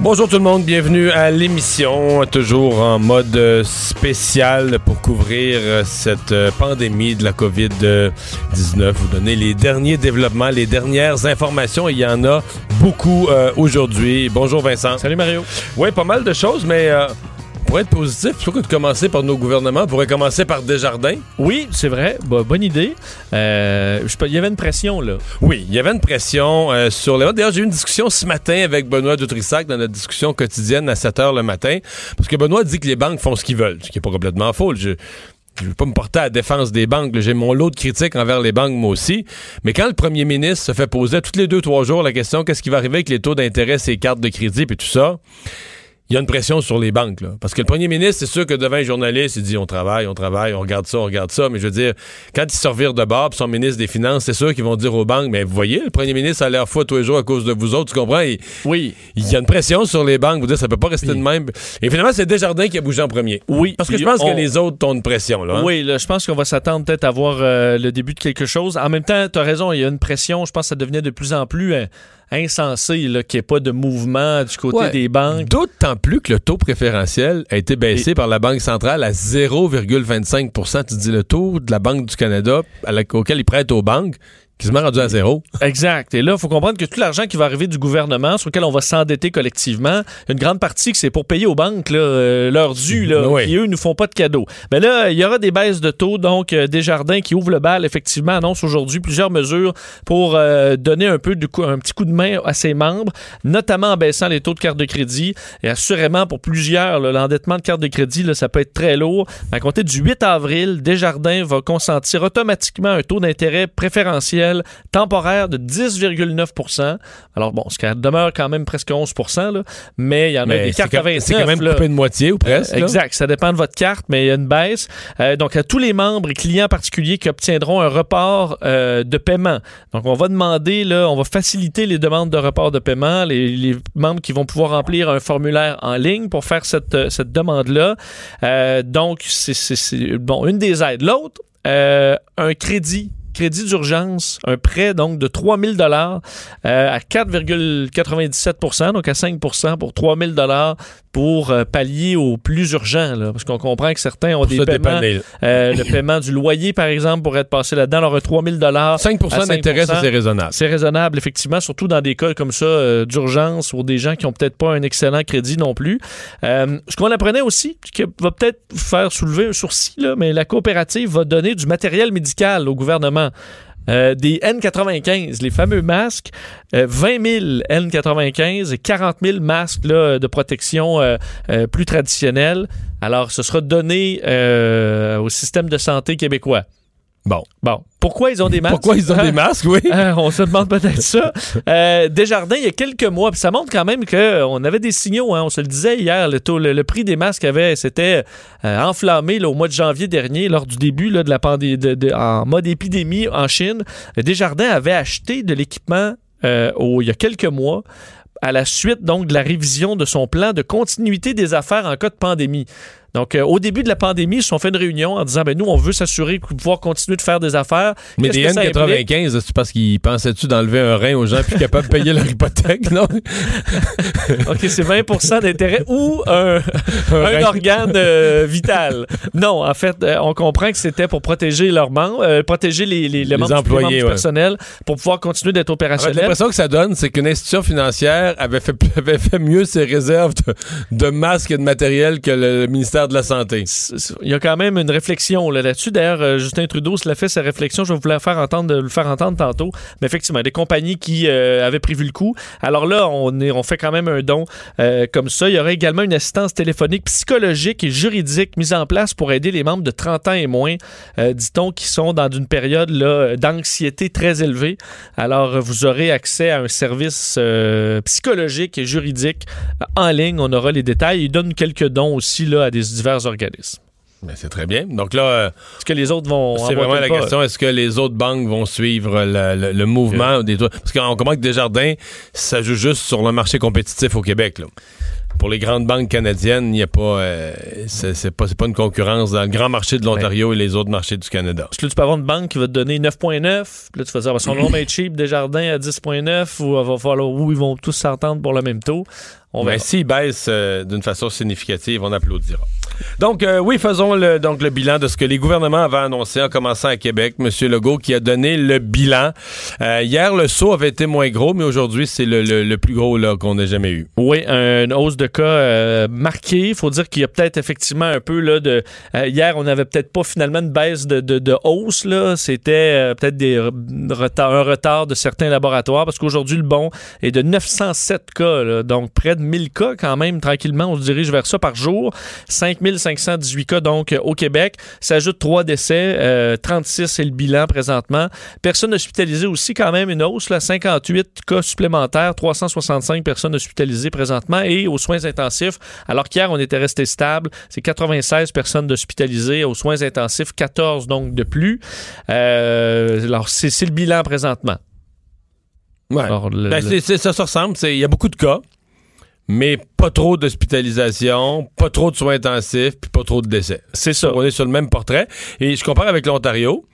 Bonjour tout le monde, bienvenue à l'émission, toujours en mode spécial pour couvrir cette pandémie de la COVID-19. Vous donnez les derniers développements, les dernières informations, et il y en a beaucoup aujourd'hui. Bonjour Vincent. Salut Mario. Oui, pas mal de choses, mais pour être positif, plutôt que de commencer par nos gouvernements, on pourrait commencer par Desjardins. Oui, c'est vrai. Bah, bonne idée. Il y avait une pression, là. Oui, il y avait une pression sur les... D'ailleurs, j'ai eu une discussion ce matin avec Benoît Dutrisac dans notre discussion quotidienne à 7h le matin, parce que Benoît dit que les banques font ce qu'ils veulent, ce qui n'est pas complètement faux. Je ne veux pas me porter à la défense des banques. Là. J'ai mon lot de critiques envers les banques, moi aussi. Mais quand le premier ministre se fait poser tous les 2-3 jours la question qu'est-ce qui va arriver avec les taux d'intérêt, ses cartes de crédit puis tout ça... Il y a une pression sur les banques, là. Parce que le premier ministre, c'est sûr que devant les journalistes, il dit on travaille, on regarde ça. Mais je veux dire, quand ils se revirent de bord, puis son ministre des Finances, c'est sûr qu'ils vont dire aux banques, mais vous voyez, le premier ministre a l'air fou tous les jours à cause de vous autres, tu comprends? Oui. Il y a une pression sur les banques, vous dites, ça peut pas rester de même. Et finalement, c'est Desjardins qui a bougé en premier. Oui. Parce que je pense que les autres ont une pression, là. Hein? Oui, là, je pense qu'on va s'attendre peut-être à voir le début de quelque chose. En même temps, t'as raison, il y a une pression, je pense que ça devenait de plus en plus... insensé là, qu'il n'y ait pas de mouvement du côté des banques. D'autant plus que le taux préférentiel a été baissé par la Banque centrale à 0,25 %. Tu dis le taux de la Banque du Canada auquel ils prêtent aux banques, quasiment rendu à zéro. Exact. Et là, il faut comprendre que tout l'argent qui va arriver du gouvernement, sur lequel on va s'endetter collectivement, une grande partie que c'est pour payer aux banques là, leurs dus, là, qui eux nous font pas de cadeaux. Mais là, il y aura des baisses de taux, donc Desjardins qui ouvre le bal, effectivement, annonce aujourd'hui plusieurs mesures pour donner un petit coup de main à ses membres, notamment en baissant les taux de carte de crédit. Et assurément, pour plusieurs, là, l'endettement de carte de crédit, là, ça peut être très lourd. À compter du 8 avril, Desjardins va consentir automatiquement un taux d'intérêt préférentiel temporaire de 10,9 %. Alors bon, ce qui demeure quand même presque 11 %, là, mais il y en a des cartes à 29. C'est quand même coupé de moitié ou presque. Exact, ça dépend de votre carte, mais il y a une baisse. Donc, à tous les membres et clients particuliers qui obtiendront un report de paiement. Donc, on va demander, là, on va faciliter les demandes de report de paiement, les membres qui vont pouvoir remplir un formulaire en ligne pour faire cette demande-là. Donc, c'est bon, une des aides. L'autre, un crédit d'urgence, un prêt donc de 3 000 $ à 4,97 %, donc à 5 % pour 3 000 $ pour pallier aux plus urgents, là, parce qu'on comprend que certains ont des paiements, le paiement du loyer par exemple pourrait être passé là-dedans, alors un 3 000 $ 5 % d'intérêt, c'est raisonnable. C'est raisonnable, effectivement, surtout dans des cas comme ça d'urgence ou des gens qui n'ont peut-être pas un excellent crédit non plus. Ce qu'on apprenait aussi, qui va peut-être faire soulever un sourcil, là, mais la coopérative va donner du matériel médical au gouvernement. Des N95, les fameux masques, 20 000 N95 et 40 000 masques là, de protection plus traditionnels. Alors, ce sera donné au système de santé québécois. Bon. Pourquoi ils ont des masques? Oui. On se demande peut-être ça. Desjardins, il y a quelques mois, puis ça montre quand même qu'on avait des signaux, hein, on se le disait hier, le prix des masques s'était enflammé là, au mois de janvier dernier, lors du début là, de la pandémie, en mode épidémie en Chine. Desjardins avait acheté de l'équipement il y a quelques mois, à la suite donc de la révision de son plan de continuité des affaires en cas de pandémie. Donc, au début de la pandémie, ils se sont fait une réunion en disant, ben nous, on veut s'assurer de pouvoir continuer de faire des affaires. Mais des N95, c'est parce qu'ils pensaient-tu d'enlever un rein aux gens puis capables de payer leur hypothèque, non? OK, c'est 20% d'intérêt ou un organe vital. Non, en fait, on comprend que c'était pour protéger leurs membres, protéger les membres employés, du personnel, pour pouvoir continuer d'être opérationnels. L'impression que ça donne, c'est qu'une institution financière avait fait mieux ses réserves de masques et de matériel que le ministère de la Santé. Il y a quand même une réflexion là-dessus. D'ailleurs, Justin Trudeau se l'a fait, sa réflexion. Je vais vous la faire entendre, tantôt. Mais effectivement, des compagnies qui avaient prévu le coup. Alors là, on fait quand même un don comme ça. Il y aurait également une assistance téléphonique, psychologique et juridique mise en place pour aider les membres de 30 ans et moins, dit-on, qui sont dans une période là, d'anxiété très élevée. Alors, vous aurez accès à un service psychologique et juridique en ligne. On aura les détails. Ils donnent quelques dons aussi là, à des divers organismes. Ben, c'est très bien. Donc là, est-ce que les autres vont... C'est vraiment la question, est-ce que les autres banques vont suivre le mouvement des... Parce qu'on comprend que Desjardins, ça joue juste sur le marché compétitif au Québec, là. Pour les grandes banques canadiennes, il n'y a pas, c'est pas une concurrence dans le grand marché de l'Ontario et les autres marchés du Canada. Parce que là, tu peux avoir une banque qui va te donner 9,9. Là, tu vas dire, son nom est cheap, Desjardins à 10,9, ou il va falloir, où ils vont tous s'entendre pour le même taux. Ben, s'ils baissent d'une façon significative, on applaudira. Donc, oui, faisons le bilan de ce que les gouvernements avaient annoncé en commençant à Québec. M. Legault qui a donné le bilan. Hier, le saut avait été moins gros, mais aujourd'hui, c'est le plus gros là, qu'on ait jamais eu. Oui, une hausse de cas marquée. Il faut dire qu'il y a peut-être effectivement un peu là, de... hier, on n'avait peut-être pas finalement une baisse de hausse. Là. C'était peut-être un retard de certains laboratoires parce qu'aujourd'hui, le bon est de 907 cas. Là, donc, près de 1000 cas quand même. Tranquillement, on se dirige vers ça par jour. 5 518 cas donc au Québec. S'ajoutent 3 décès, 36 c'est le bilan présentement. Personnes hospitalisées aussi quand même une hausse, là, 58 cas supplémentaires, 365 personnes hospitalisées présentement et aux soins intensifs. Alors qu'hier on était resté stable, c'est 96 personnes hospitalisées, aux soins intensifs 14 donc de plus. Alors c'est le bilan présentement. Ouais. Alors, ça se ressemble, il y a beaucoup de cas. Mais pas trop d'hospitalisation, pas trop de soins intensifs, puis pas trop de décès. C'est ça. On est sur le même portrait. Et je compare avec l'Ontario,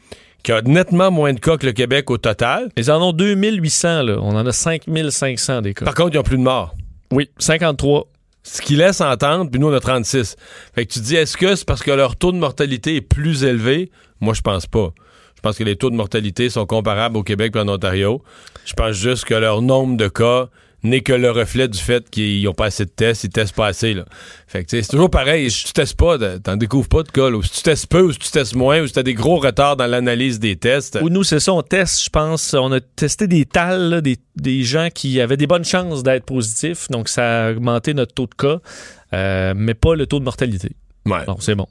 qui a nettement moins de cas que le Québec au total. Ils en ont 2800, là. On en a 5500 des cas. Par contre, ils n'ont plus de morts. Oui, 53. Ce qui laisse entendre, puis nous, on a 36. Fait que tu te dis, est-ce que c'est parce que leur taux de mortalité est plus élevé? Moi, je pense pas. Je pense que les taux de mortalité sont comparables au Québec et en Ontario. Je pense juste que leur nombre de cas... n'est que le reflet du fait qu'ils n'ont pas assez de tests, ils testent pas assez. Là. Fait que, c'est toujours pareil, si tu testes pas, t'en découvres pas de cas. Là. Ou si tu testes peu, ou si tu testes moins, ou si t'as des gros retards dans l'analyse des tests. Ou nous, c'est ça, on teste, je pense, on a testé des TAL, là, des gens qui avaient des bonnes chances d'être positifs, donc ça a augmenté notre taux de cas, mais pas le taux de mortalité. Ouais. Bon, c'est bon.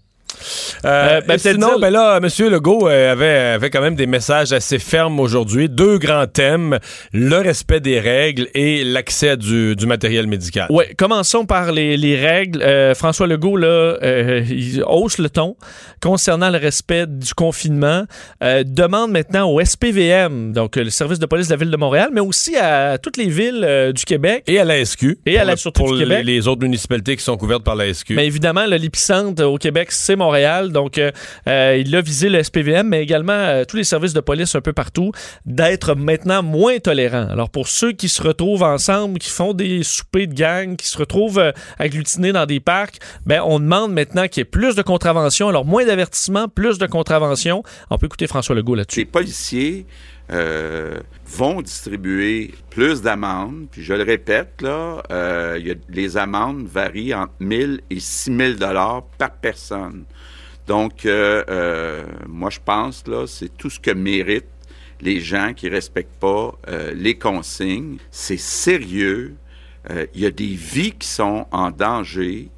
Là, M. Legault avait quand même des messages assez fermes aujourd'hui. 2 grands thèmes, le respect des règles et l'accès du matériel médical. Oui, commençons par les règles. François Legault, là, il hausse le ton concernant le respect du confinement. Demande maintenant au SPVM, donc le service de police de la Ville de Montréal, mais aussi à toutes les villes du Québec. Et à la SQ. Et à la Sûreté du Québec. Pour les autres municipalités qui sont couvertes par la SQ. Mais évidemment, l'épicentre au Québec, c'est Montréal, donc il a visé le SPVM, mais également tous les services de police un peu partout, d'être maintenant moins tolérants. Alors pour ceux qui se retrouvent ensemble, qui font des soupers de gang, qui se retrouvent agglutinés dans des parcs, ben on demande maintenant qu'il y ait plus de contraventions, alors moins d'avertissements, plus de contraventions. On peut écouter François Legault là-dessus. Les policiers vont distribuer plus d'amendes, puis je le répète, là, les amendes varient entre 1000 et 6000 $ par personne. Donc, moi, je pense, là, c'est tout ce que méritent les gens qui respectent pas les consignes. C'est sérieux. Il y a des vies qui sont en danger.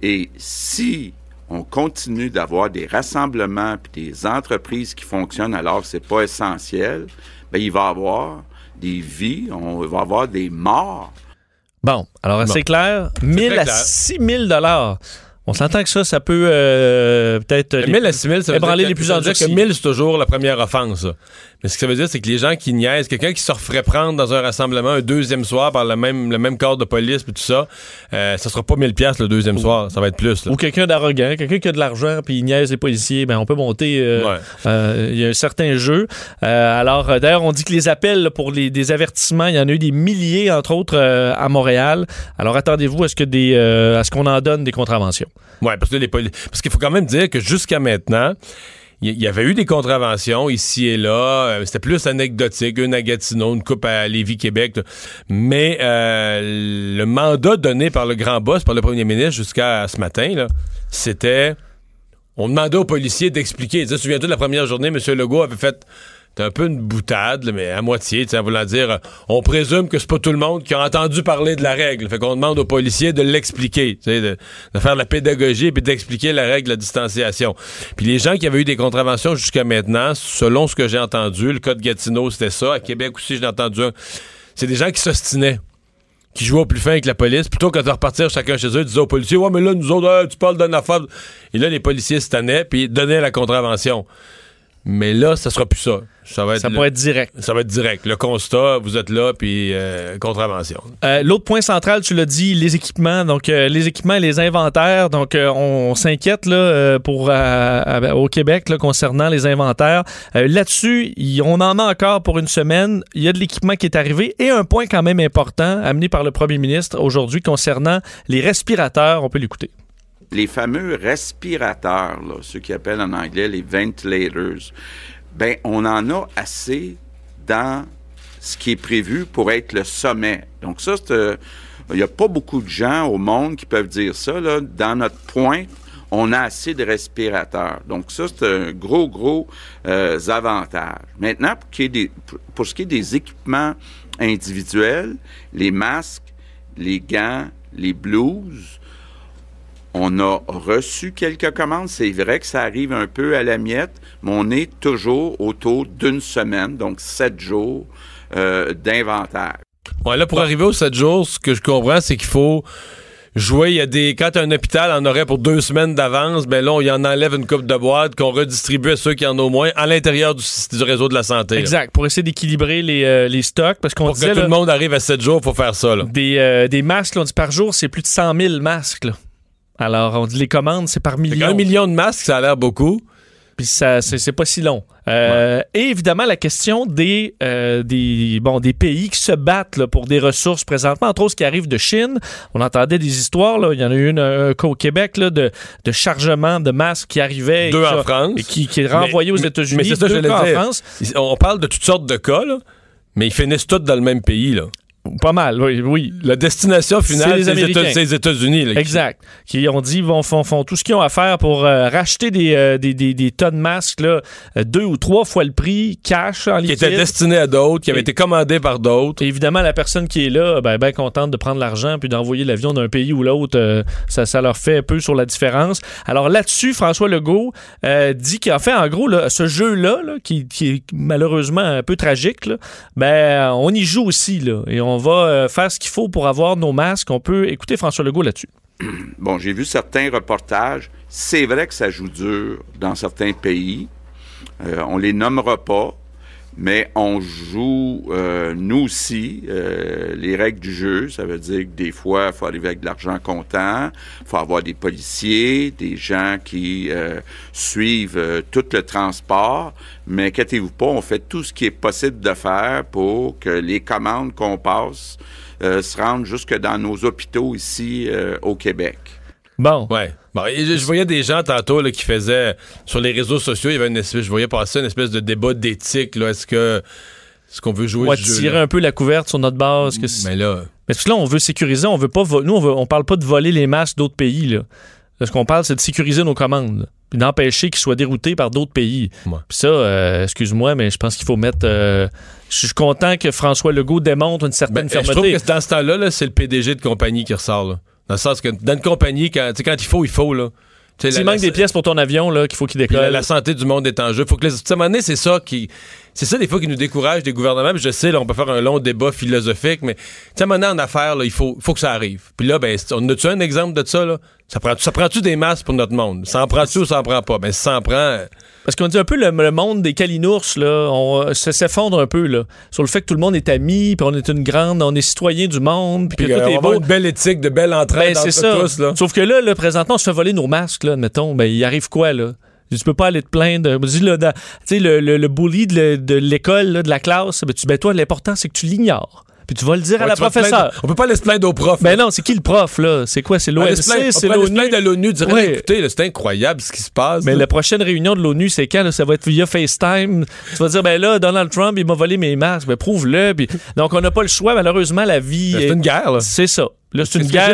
Et si on continue d'avoir des rassemblements puis des entreprises qui fonctionnent alors que c'est pas essentiel, ben il va y avoir des vies, on va avoir des morts. Bon, alors c'est clair, 1000 à 6000 $. On s'entend que ça peut peut-être... 1000 à 6000, ça veut dire que 1000, c'est toujours la première offense. Mais ce que ça veut dire, c'est que les gens qui niaisent, quelqu'un qui se referait prendre dans un rassemblement un deuxième soir par le même corps de police et tout ça, ça sera pas 1000$ le deuxième soir, ça va être plus. Là. Ou quelqu'un d'arrogant, quelqu'un qui a de l'argent puis il niaise les policiers, ben on peut monter, y a un certain jeu. Alors, d'ailleurs, on dit que les appels là, pour des avertissements, il y en a eu des milliers, entre autres, à Montréal. Alors, attendez-vous à ce qu'on en donne des contraventions. Oui, parce qu'il faut quand même dire que jusqu'à maintenant, il y avait eu des contraventions ici et là. C'était plus anecdotique. Une à Gatineau, une coupe à Lévis, Québec. Mais le mandat donné par le grand boss, par le premier ministre jusqu'à ce matin, là, c'était... On demandait aux policiers d'expliquer. Tu te souviens-tu de la première journée, M. Legault avait fait... C'est un peu une boutade, là, mais à moitié, en voulant dire, on présume que c'est pas tout le monde qui a entendu parler de la règle. Fait qu'on demande aux policiers de l'expliquer, de faire de la pédagogie puis d'expliquer la règle de la distanciation. Puis les gens qui avaient eu des contraventions jusqu'à maintenant, selon ce que j'ai entendu, le cas de Gatineau, c'était ça. À Québec aussi, j'ai entendu un. C'est des gens qui s'ostinaient, qui jouaient au plus fin avec la police, plutôt que de repartir chacun chez eux, disaient aux policiers, ouais, mais là, nous autres, tu parles d'une affaire. Et là, les policiers se tannaient puis donnaient la contravention. Mais là, ça sera plus ça. Ça va être direct. Le constat, vous êtes là, puis contravention. L'autre point central, tu l'as dit, les équipements. Donc, les équipements et les inventaires. Donc, on s'inquiète là, au Québec là, concernant les inventaires. Là-dessus, on en a encore pour une semaine. Il y a de l'équipement qui est arrivé. Et un point quand même important amené par le premier ministre aujourd'hui concernant les respirateurs. On peut l'écouter. Les fameux respirateurs, là, ceux qui appellent en anglais les ventilators, bien, on en a assez dans ce qui est prévu pour être le sommet. Donc ça, il n'y a pas beaucoup de gens au monde qui peuvent dire ça. Là. Dans notre pointe, on a assez de respirateurs. Donc ça, c'est un gros avantage. Maintenant, pour ce qui est des équipements individuels, les masques, les gants, les blouses, on a reçu quelques commandes. C'est vrai que ça arrive un peu à la miette, mais on est toujours autour d'une semaine, donc 7 jours d'inventaire. Ouais, là, pour arriver aux 7 jours, ce que je comprends, c'est qu'il faut jouer. Il y a des. Quand un hôpital en aurait pour 2 semaines d'avance, ben là, on y en enlève une coupe de boîte qu'on redistribue à ceux qui en ont moins à l'intérieur du réseau de la santé. Exact. Là. Pour essayer d'équilibrer les stocks. Parce qu'on disait, que tout le monde arrive à 7 jours, il faut faire ça. Là. Des masques, là, on dit par jour, c'est plus de 100 000 masques. Là. Alors, on dit les commandes, c'est par millions. 1 million de masques, ça a l'air beaucoup. Puis ça, c'est pas si long. Et évidemment, la question des pays qui se battent là, pour des ressources présentement, entre autres ce qui arrive de Chine. On entendait des histoires, là, il y en a eu un cas au Québec là, de chargement de masques qui arrivait. Deux en France. Et qui est renvoyé aux États-Unis. Mais c'est ça, deux cas en France. On parle de toutes sortes de cas, là, mais ils finissent tous dans le même pays, là. Pas mal, oui. La destination finale, c'est les États-Unis. Là, exact. Qui ont dit, font tout ce qu'ils ont à faire pour racheter des tonnes de masques, là, 2 ou 3 fois le prix, cash, en liquide. Qui étaient destinés à d'autres, qui avaient été commandés par d'autres. Et évidemment, la personne qui est là, ben contente de prendre l'argent puis d'envoyer l'avion d'un pays ou l'autre, ça leur fait un peu sur la différence. Alors là-dessus, François Legault dit qu'en fait, en gros, là, ce jeu-là, là, qui est malheureusement un peu tragique, là, ben on y joue aussi, là, et on va faire ce qu'il faut pour avoir nos masques. On peut écouter François Legault là-dessus. Bon, j'ai vu certains reportages. C'est vrai que ça joue dur dans certains pays. On les nommera pas, mais on joue, nous aussi, les règles du jeu. Ça veut dire que des fois, il faut arriver avec de l'argent comptant. Il faut avoir des policiers, des gens qui suivent tout le transport. Mais inquiétez-vous pas, on fait tout ce qui est possible de faire pour que les commandes qu'on passe se rendent jusque dans nos hôpitaux ici au Québec. Bon. Ouais. Bon, je voyais des gens tantôt là, qui faisaient sur les réseaux sociaux, il y avait je voyais passer une espèce de débat d'éthique. Là, est-ce qu'on veut jouer ce jeu? On va tirer un peu la couverte sur notre base. Parce que là, on veut sécuriser, on veut pas. Nous, on parle pas de voler les masques d'autres pays. Là. Ce qu'on parle, c'est de sécuriser nos commandes. Puis d'empêcher qu'ils soient déroutés par d'autres pays. Ouais. Puis ça, excuse-moi, mais je pense qu'il faut mettre... je suis content que François Legault démontre une certaine fermeté. Je trouve que dans ce temps-là, là, c'est le PDG de compagnie qui ressort. Là. Dans le sens que dans une compagnie, quand il faut. Là. S'il manque des pièces pour ton avion, là, qu'il faut qu'il décolle. La santé du monde est en jeu. Faut que à un moment donné, c'est ça qui... c'est ça des fois qui nous décourage des gouvernements. Je sais, là, on peut faire un long débat philosophique, mais tu sais, maintenant en affaires, là, il faut que ça arrive. Puis là, ben, on a-tu un exemple de ça, là? Ça prend-tu des masses pour notre monde? Ça en prend-tu ou ça en prend pas? Ben, ça en prend... Parce qu'on dit un peu le monde des calinours, là, on s'effondre un peu, là, sur le fait que tout le monde est ami, puis on est on est citoyen du monde, puis que tout est beau. Une belle éthique, de belle entraide entre tous, là. Sauf que là, présentement, on se fait voler nos masques, là, admettons. Ben, il arrive quoi, là? Tu peux pas aller te plaindre. Tu sais, le bully de l'école, là, de la classe, ben toi, l'important, c'est que tu l'ignores. Puis tu vas le dire à la professeure. On peut pas aller se plaindre au prof. Mais ben non, c'est qui le prof, là? C'est quoi? C'est l'OMC? C'est l'ONU? On peut se plaindre à l'ONU, dire ouais. Écoutez, là, c'est incroyable ce qui se passe. Mais la prochaine réunion de l'ONU, c'est quand? Là, ça va être via FaceTime. Tu vas dire, ben là, Donald Trump, il m'a volé mes masques. Ben prouve-le. Puis... Donc, on n'a pas le choix. Malheureusement, la vie... C'est une guerre, là. C'est ça. Là, c'est une guerre.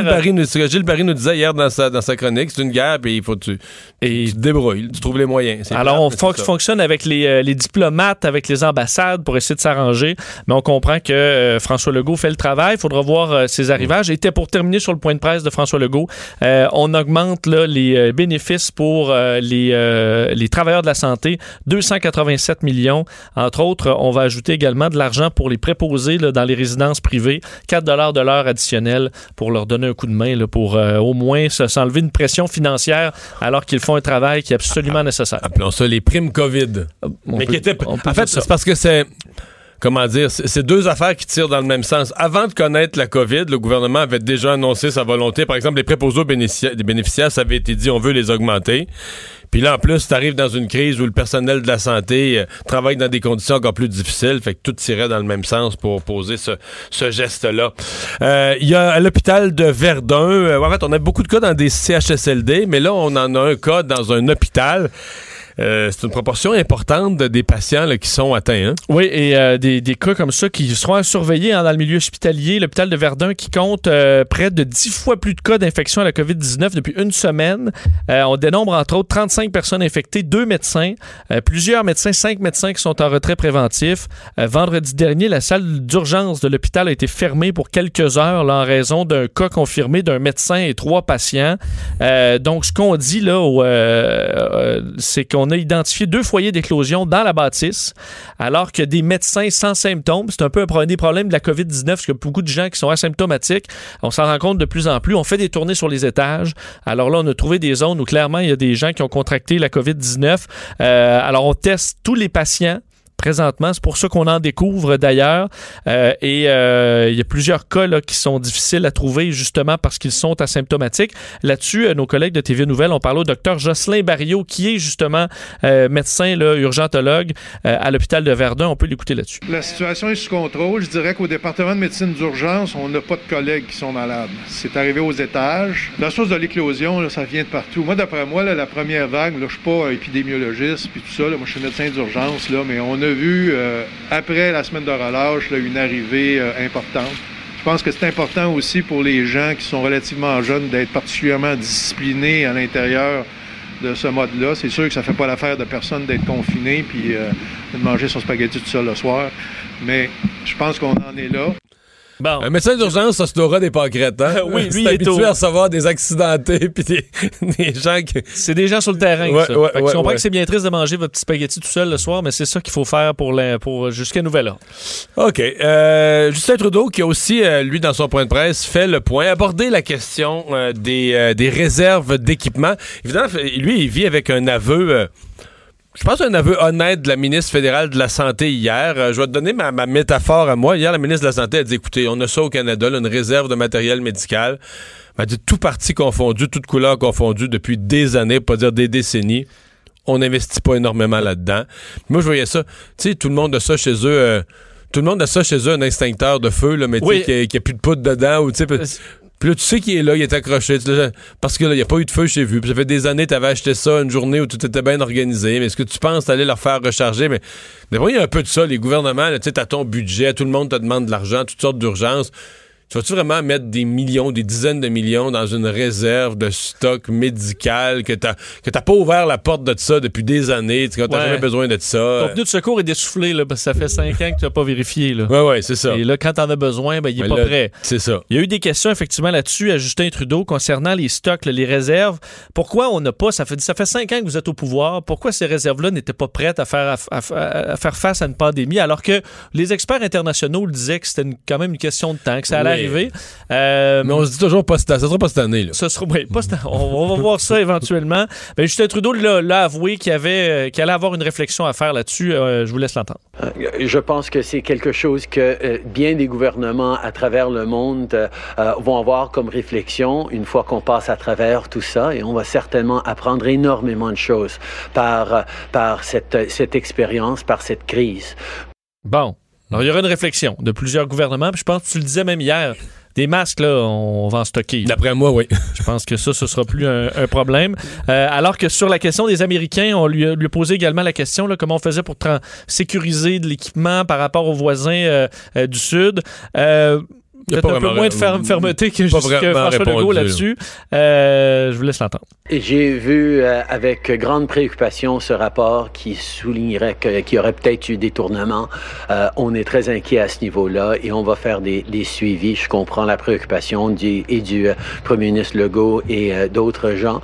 Gilles Barry nous disait hier dans sa chronique, c'est une guerre, puis il faut tu te débrouilles, tu trouves les moyens. Alors, on fonctionne avec les diplomates, avec les ambassades pour essayer de s'arranger, mais on comprend que François Legault fait le travail. Il faudra voir ses arrivages. Et pour terminer sur le point de presse de François Legault, on augmente là, les bénéfices pour les travailleurs de la santé, 287 millions. Entre autres, on va ajouter également de l'argent pour les préposés là, dans les résidences privées, 4 $ de l'heure additionnelle, pour leur donner un coup de main, là, pour au moins s'enlever une pression financière alors qu'ils font un travail qui est absolument nécessaire. Appelons ça les primes COVID. C'est parce que c'est... Comment dire? C'est deux affaires qui tirent dans le même sens. Avant de connaître la COVID, le gouvernement avait déjà annoncé sa volonté. Par exemple, les préposés des bénéficiaires, ça avait été dit, on veut les augmenter. Puis là, en plus, t'arrives dans une crise où le personnel de la santé travaille dans des conditions encore plus difficiles. Fait que tout tirait dans le même sens pour poser ce geste-là. Il y a à l'hôpital de Verdun, en fait, on a beaucoup de cas dans des CHSLD, mais là, on en a un cas dans un hôpital. C'est une proportion importante des patients là, qui sont atteints. Hein? Oui, et des cas comme ça qui seront surveillés dans le milieu hospitalier. L'hôpital de Verdun qui compte près de 10 fois plus de cas d'infection à la COVID-19 depuis une semaine. On dénombre entre autres 35 personnes infectées, 2 médecins, plusieurs médecins, 5 médecins qui sont en retrait préventif. Vendredi dernier, la salle d'urgence de l'hôpital a été fermée pour quelques heures là, en raison d'un cas confirmé d'un médecin et 3 patients. Donc, ce qu'on dit là, c'est qu'on on a identifié 2 foyers d'éclosion dans la bâtisse, alors que des médecins sans symptômes, c'est un peu un des problèmes de la COVID-19, parce que beaucoup de gens qui sont asymptomatiques, on s'en rend compte de plus en plus, on fait des tournées sur les étages, alors là on a trouvé des zones où clairement il y a des gens qui ont contracté la COVID-19, alors on teste tous les patients présentement, c'est pour ça qu'on en découvre d'ailleurs, il y a plusieurs cas là, qui sont difficiles à trouver justement parce qu'ils sont asymptomatiques. Là-dessus, nos collègues de TVA Nouvelles ont parlé au docteur Jocelyn Barriot qui est justement médecin là, urgentologue à l'hôpital de Verdun. On peut l'écouter là-dessus. La situation est sous contrôle. Je dirais qu'au département de médecine d'urgence, on n'a pas de collègues qui sont malades. C'est arrivé aux étages. La source de l'éclosion, là, ça vient de partout. Moi, d'après moi, là, la première vague, là, je ne suis pas épidémiologiste puis tout ça, là, moi je suis médecin d'urgence, là, mais on a vu, après la semaine de relâche, là, une arrivée importante. Je pense que c'est important aussi pour les gens qui sont relativement jeunes d'être particulièrement disciplinés à l'intérieur de ce mode-là. C'est sûr que ça ne fait pas l'affaire de personne d'être confiné puis de manger son spaghetti tout seul le soir, mais je pense qu'on en est là. Bon. Un médecin d'urgence, ça se doit des pancrètes, hein? Oui, lui, il est habitué à recevoir des accidentés puis des gens qui... C'est des gens sur le terrain, ouais, ça. Ouais, fait que je comprends que c'est bien triste de manger votre petit spaghetti tout seul le soir, mais c'est ça qu'il faut faire pour jusqu'à nouvel ordre. OK. Justin Trudeau, qui a aussi, lui, dans son point de presse, fait le point, aborder la question des réserves d'équipement. Évidemment, lui, il vit avec un aveu... je pense un aveu honnête de la ministre fédérale de la Santé hier. Je vais te donner ma métaphore à moi. Hier, la ministre de la Santé a dit, écoutez, on a ça au Canada, là, une réserve de matériel médical. Elle a dit, tout parti confondu, toute couleur confondue depuis des années, pour pas dire des décennies, on n'investit pas énormément là-dedans. Moi, je voyais ça. Tu sais, tout le monde a ça chez eux... tout le monde a ça chez eux, un extincteur de feu, là, mais oui. Qui a plus de poudre dedans. Ou tu sais... Puis là, tu sais qu'il est là, il est accroché. Parce que là, il n'y a pas eu de feu chez vous. Puis ça fait des années, tu avais acheté ça une journée où tout était bien organisé. Mais est-ce que tu penses t'aller leur faire recharger? Mais d'abord, il y a un peu de ça. Les gouvernements, tu sais, t'as ton budget, tout le monde te demande de l'argent, toutes sortes d'urgences. Tu vas-tu vraiment mettre des millions, des dizaines de millions dans une réserve de stock médical que t'as pas ouvert la porte de ça depuis des années, tu t'as jamais besoin de ça. Ton pneu de secours est dessoufflé, là, parce que ça fait 5 ans que tu n'as pas vérifié, là. Ouais, c'est ça. Et là, quand t'en as besoin, ben, il est pas prêt. C'est ça. Il y a eu des questions, effectivement, là-dessus, à Justin Trudeau, concernant les stocks, là, les réserves. Pourquoi on n'a pas, ça fait 5 ans que vous êtes au pouvoir, pourquoi ces réserves-là n'étaient pas prêtes à faire face à une pandémie, alors que les experts internationaux disaient que c'était quand même une question de temps, que ça allait arriver. Mais on se dit toujours pas ça sera pas cette année, là. Ça sera, oui, pas cette année. On va voir ça éventuellement. Ben, Justin Trudeau l'a avoué qu'il allait avoir une réflexion à faire là-dessus. Je vous laisse l'entendre. Je pense que c'est quelque chose que bien des gouvernements à travers le monde vont avoir comme réflexion une fois qu'on passe à travers tout ça, et on va certainement apprendre énormément de choses par cette expérience, par cette crise. Bon. Alors, il y aura une réflexion de plusieurs gouvernements, puis je pense que tu le disais même hier, des masques, là, on va en stocker. D'après moi, oui. Je pense que ça, ce sera plus un problème. Alors que sur la question des Américains, on lui a posé également la question, là, comment on faisait pour sécuriser de l'équipement par rapport aux voisins du Sud. Peut-être un peu moins de fermeté que François Legault là-dessus. Je vous laisse l'entendre. J'ai vu avec grande préoccupation ce rapport qui soulignerait qu'il y aurait peut-être eu des détournements. On est très inquiet à ce niveau-là et on va faire des suivis. Je comprends la préoccupation du premier ministre Legault et d'autres gens.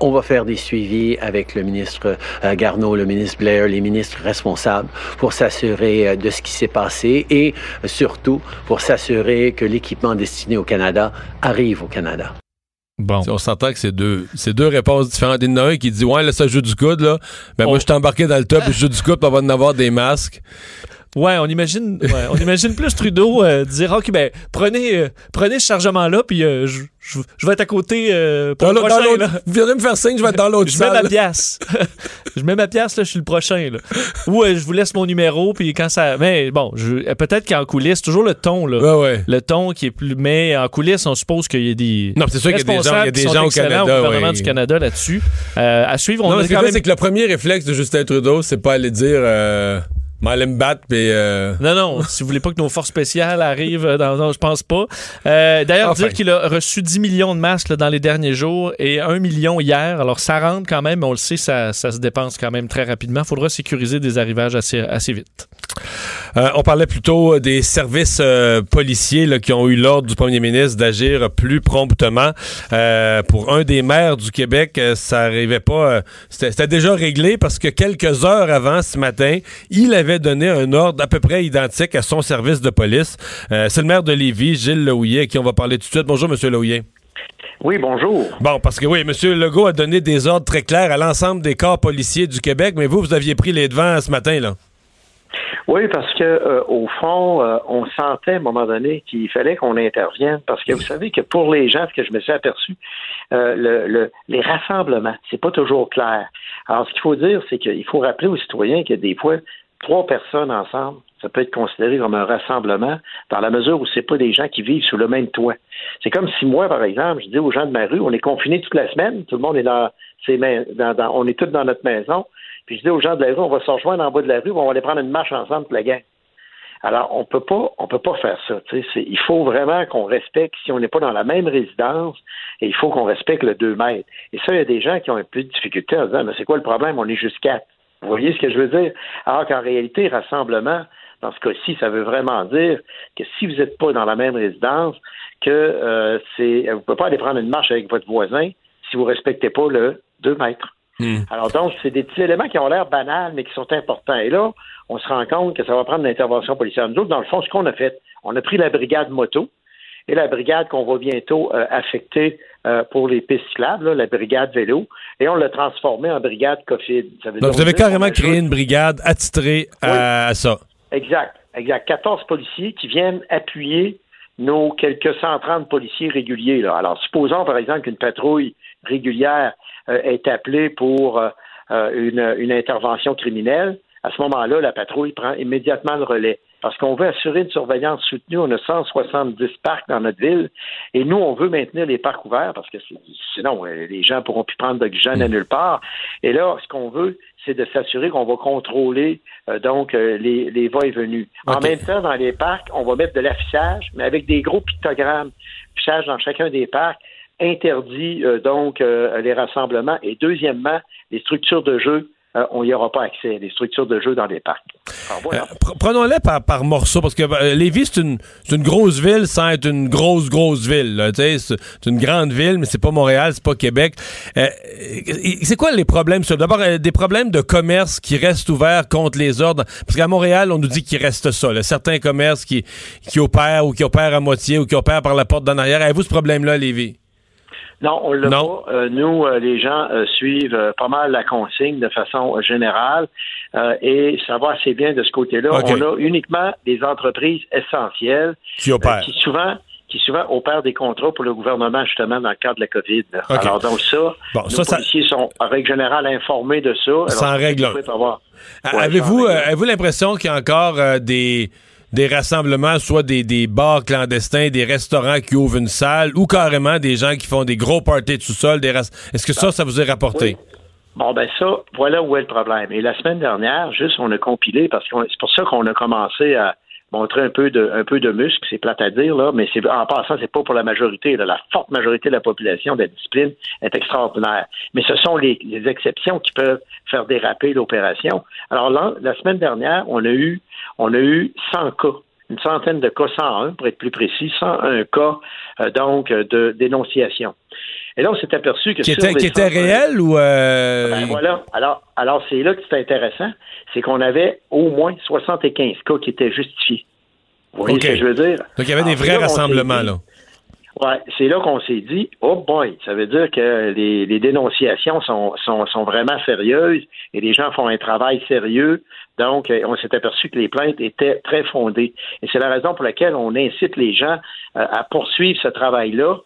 On va faire des suivis avec le ministre Garneau, le ministre Blair, les ministres responsables pour s'assurer de ce qui s'est passé et surtout pour s'assurer que l'équipement destiné au Canada arrive au Canada. Bon. On s'entend que c'est deux réponses différentes. Il y en a un qui dit « Ouais, là, ça joue du coude, là. Ben, moi, je suis embarqué dans le top et je joue du coude, on va en avoir des masques. » Ouais, on imagine plus Trudeau dire « OK, ben, prenez ce chargement-là, puis je vais être à côté pour le prochain. » Vous viendrez me faire signe, je vais être dans l'autre salle. Je mets ma pièce, là, je suis le prochain. Là. Ou je vous laisse mon numéro, puis quand ça... Mais bon, peut-être qu'en coulisses, toujours le ton, là. Ouais. Le ton qui est plus... Mais en coulisses, on suppose qu'il y a des... Non, c'est sûr qu'il y a des gens, au Canada. Au gouvernement du Canada là-dessus. À suivre, on a quand même... c'est que le premier réflexe de Justin Trudeau, c'est pas aller dire... M'allez me battre, puis... Non, si vous voulez pas que nos forces spéciales arrivent, je pense pas. D'ailleurs, dire qu'il a reçu 10 millions de masques là, dans les derniers jours et 1 million hier. Alors, ça rentre quand même, mais on le sait, ça se dépense quand même très rapidement. Il faudra sécuriser des arrivages assez vite. On parlait plutôt des services policiers là, qui ont eu l'ordre du premier ministre d'agir plus promptement. Pour un des maires du Québec, ça n'arrivait pas... C'était déjà réglé parce que quelques heures avant, ce matin, il avait donné un ordre à peu près identique à son service de police. C'est le maire de Lévis, Gilles Lehouillet, à qui on va parler tout de suite. Bonjour, M. Lehouillet. Oui, bonjour. Bon, parce que oui, M. Legault a donné des ordres très clairs à l'ensemble des corps policiers du Québec, mais vous aviez pris les devants ce matin, là. Oui, parce que au fond, on sentait à un moment donné qu'il fallait qu'on intervienne, parce que vous savez que pour les gens, ce que je me suis aperçu, les rassemblements, c'est pas toujours clair. Alors, ce qu'il faut dire, c'est qu'il faut rappeler aux citoyens que des fois... 3 personnes ensemble, ça peut être considéré comme un rassemblement dans la mesure où c'est pas des gens qui vivent sous le même toit. C'est comme si moi, par exemple, je dis aux gens de ma rue, on est confinés toute la semaine, tout le monde est on est tous dans notre maison, puis je dis aux gens de la rue, on va se rejoindre en bas de la rue, on va aller prendre une marche ensemble toute la gang. Alors, on peut pas faire ça. Il faut vraiment qu'on respecte, si on n'est pas dans la même résidence, et il faut qu'on respecte le 2 mètres. Et ça, il y a des gens qui ont un peu de difficulté en disant, mais c'est quoi le problème, on est juste 4. Vous voyez ce que je veux dire? Alors qu'en réalité, rassemblement, dans ce cas-ci, ça veut vraiment dire que si vous n'êtes pas dans la même résidence, que vous ne pouvez pas aller prendre une marche avec votre voisin si vous ne respectez pas le 2 mètres. Mmh. Alors donc, c'est des petits éléments qui ont l'air banals, mais qui sont importants. Et là, on se rend compte que ça va prendre l'intervention policière. Nous autres, dans le fond, ce qu'on a fait, on a pris la brigade moto et la brigade qu'on va bientôt affecter pour les pistes cyclables, là, la brigade vélo, et on l'a transformée en brigade COVID. Ça veut donc, vous avez carrément créé une brigade attitrée à ça. Exact. 14 policiers qui viennent appuyer nos quelques 130 policiers réguliers. Là. Alors, supposons, par exemple, qu'une patrouille régulière est appelée pour une intervention criminelle. À ce moment-là, la patrouille prend immédiatement le relais. Parce qu'on veut assurer une surveillance soutenue. On a 170 parcs dans notre ville. Et nous, on veut maintenir les parcs ouverts parce que sinon, les gens pourront plus prendre d'oxygène à nulle part. Et là, ce qu'on veut, c'est de s'assurer qu'on va contrôler les va-et-venues. Okay. En même temps, dans les parcs, on va mettre de l'affichage, mais avec des gros pictogrammes. Affichage dans chacun des parcs, interdit les rassemblements. Et deuxièmement, les structures de jeu, on n'y aura pas accès. Les structures de jeu dans les parcs. Alors, voilà. Prenons-les par morceaux, parce que Lévis, c'est une grosse ville sans être une grosse ville. C'est une grande ville, mais c'est pas Montréal, c'est pas Québec. C'est quoi les problèmes? D'abord, des problèmes de commerce qui restent ouverts contre les ordres. Parce qu'à Montréal, on nous dit qu'il reste ça. Là. Certains commerces qui opèrent ou qui opèrent à moitié ou qui opèrent par la porte d'en arrière. Avez-vous ce problème-là, Lévis? Non, on l'a pas. Nous, les gens suivent pas mal la consigne de façon générale et ça va assez bien de ce côté-là. Okay. On a uniquement des entreprises essentielles qui souvent opèrent des contrats pour le gouvernement, justement, dans le cadre de la COVID. Okay. Alors, donc ça, nos policiers sont, en règle générale, informés de ça. Alors, sans règle. Avez-vous l'impression qu'il y a encore des rassemblements, soit des bars clandestins, des restaurants qui ouvrent une salle, ou carrément des gens qui font des gros parties de sous-sol. Est-ce que ça vous est rapporté? Oui. Bon, ben ça, voilà où est le problème. Et la semaine dernière, juste, on a compilé, parce que c'est pour ça qu'on a commencé à montrer un peu de muscle, c'est plate à dire, là, mais c'est, en passant, c'est pas pour la majorité. Là, la forte majorité de la population de la discipline est extraordinaire. Mais ce sont les exceptions qui peuvent faire déraper l'opération. Alors là, la semaine dernière, on a eu 100 cas, une centaine de cas, 101 pour être plus précis, 101 cas de dénonciation. Et là, on s'est aperçu que... Qui était réel ou... Ben voilà. Alors, c'est là que c'est intéressant. C'est qu'on avait au moins 75 cas qui étaient justifiés. Vous voyez ce que je veux dire? Donc, il y avait des vrais rassemblements, là. Oui, c'est là qu'on s'est dit, oh boy, ça veut dire que les dénonciations sont vraiment sérieuses et les gens font un travail sérieux. Donc, on s'est aperçu que les plaintes étaient très fondées. Et c'est la raison pour laquelle on incite les gens à poursuivre ce travail-là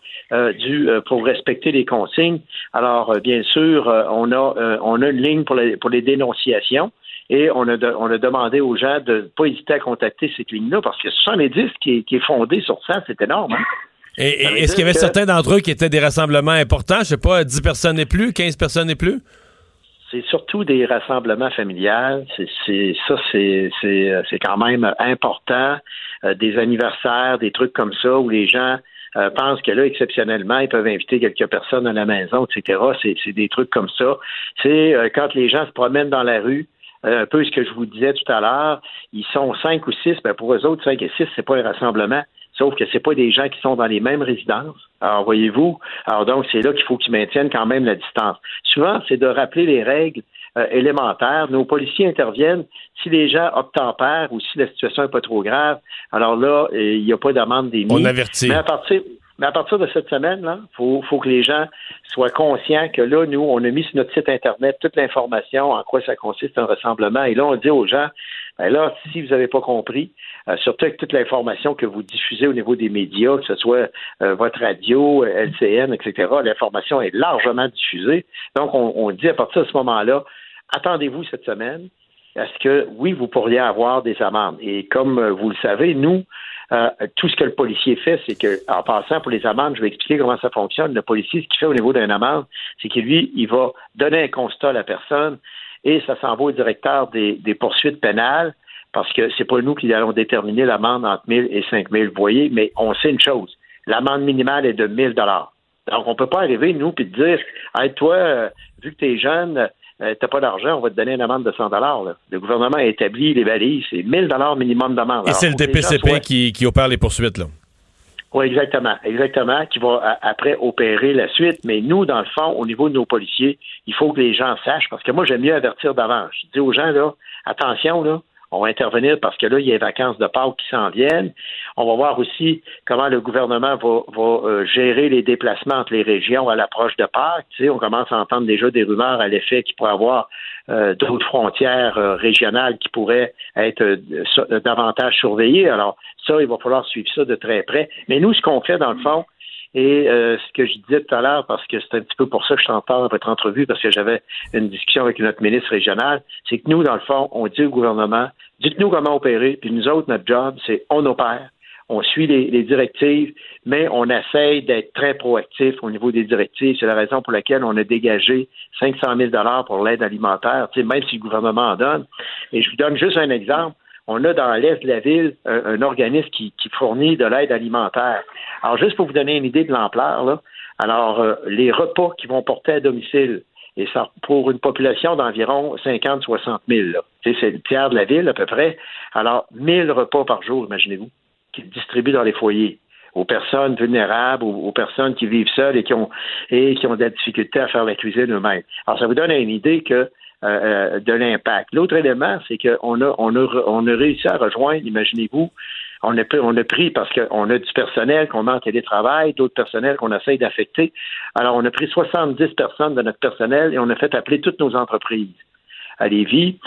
pour respecter les consignes. Alors, bien sûr, on a une ligne pour les dénonciations. Et on a demandé aux gens de ne pas hésiter à contacter cette ligne-là parce que 70 qui est fondée sur 100, c'est énorme. Hein? Et est-ce qu'il y avait certains d'entre eux qui étaient des rassemblements importants? Je sais pas, 10 personnes et plus, 15 personnes et plus? C'est surtout des rassemblements familiales. C'est quand même important. Des anniversaires, des trucs comme ça où les gens pensent que là, exceptionnellement, ils peuvent inviter quelques personnes à la maison, etc. C'est des trucs comme ça. C'est quand les gens se promènent dans la rue, un peu ce que je vous disais tout à l'heure, ils sont 5 ou 6, ben pour eux autres, 5 et 6, c'est pas un rassemblement. Sauf que c'est pas des gens qui sont dans les mêmes résidences. Alors, voyez-vous, alors donc c'est là qu'il faut qu'ils maintiennent quand même la distance. Souvent, c'est de rappeler les règles élémentaires. Nos policiers interviennent si les gens obtempèrent ou si la situation est pas trop grave. Alors là, il n'y a pas d'amende démise. On avertit. Mais à partir de cette semaine, là, faut que les gens soient conscients que là, nous, on a mis sur notre site Internet toute l'information en quoi ça consiste un rassemblement. Et là, on dit aux gens, ben là, si vous n'avez pas compris, surtout avec toute l'information que vous diffusez au niveau des médias, que ce soit votre radio, LCN, etc., l'information est largement diffusée. Donc, on dit à partir de ce moment-là, attendez-vous cette semaine. Est-ce que, oui, vous pourriez avoir des amendes? Et comme vous le savez, nous, tout ce que le policier fait, c'est que, en passant pour les amendes, je vais expliquer comment ça fonctionne. Le policier, ce qu'il fait au niveau d'une amende, c'est que lui, il va donner un constat à la personne et ça s'en va au directeur des poursuites pénales parce que c'est pas nous qui allons déterminer l'amende entre 1 000 et 5 000, vous voyez, mais on sait une chose. L'amende minimale est de 1 000 $. Donc, on peut pas arriver, nous, puis te dire, hey, toi, vu que t'es jeune, t'as pas d'argent, on va te donner une amende de 100 $. Là. Le gouvernement a établi les valises, c'est 1 000 $ minimum d'amende. Et c'est le DPCP qui opère les poursuites, là. Oui, exactement, qui va après opérer la suite. Mais nous, dans le fond, au niveau de nos policiers, il faut que les gens sachent, parce que moi, j'aime mieux avertir d'avance. Je dis aux gens, là, attention, là, on va intervenir parce que là, il y a les vacances de Pâques qui s'en viennent. On va voir aussi comment le gouvernement va gérer les déplacements entre les régions à l'approche de Pâques. Tu sais, on commence à entendre déjà des rumeurs à l'effet qu'il pourrait y avoir d'autres frontières régionales qui pourraient être davantage surveillées. Alors, ça, il va falloir suivre ça de très près. Mais nous, ce qu'on fait, dans le fond, et ce que je disais tout à l'heure, parce que c'est un petit peu pour ça que je t'en parle dans votre entrevue, parce que j'avais une discussion avec notre ministre régional, c'est que nous, dans le fond, on dit au gouvernement, dites-nous comment opérer, puis nous autres, notre job, c'est on opère, on suit les directives, mais on essaye d'être très proactif au niveau des directives. C'est la raison pour laquelle on a dégagé 500 000 $ pour l'aide alimentaire, même si le gouvernement en donne. Et je vous donne juste un exemple. On a dans l'est de la ville un organisme qui fournit de l'aide alimentaire. Alors, juste pour vous donner une idée de l'ampleur, là, alors les repas qui vont porter à domicile, et ça pour une population d'environ 50-60 000, là. C'est le tiers de la ville à peu près. Alors, 1000 repas par jour, imaginez-vous, qui distribuent dans les foyers aux personnes vulnérables, aux personnes qui vivent seules et qui ont de la difficulté à faire la cuisine eux-mêmes. Alors, ça vous donne une idée que de l'impact. L'autre élément, c'est qu'on a réussi à rejoindre, imaginez-vous, on a pris, parce qu'on a du personnel qu'on met en télétravail, d'autres personnels qu'on essaye d'affecter. Alors, on a pris 70 personnes de notre personnel et on a fait appeler toutes nos entreprises à Lévis.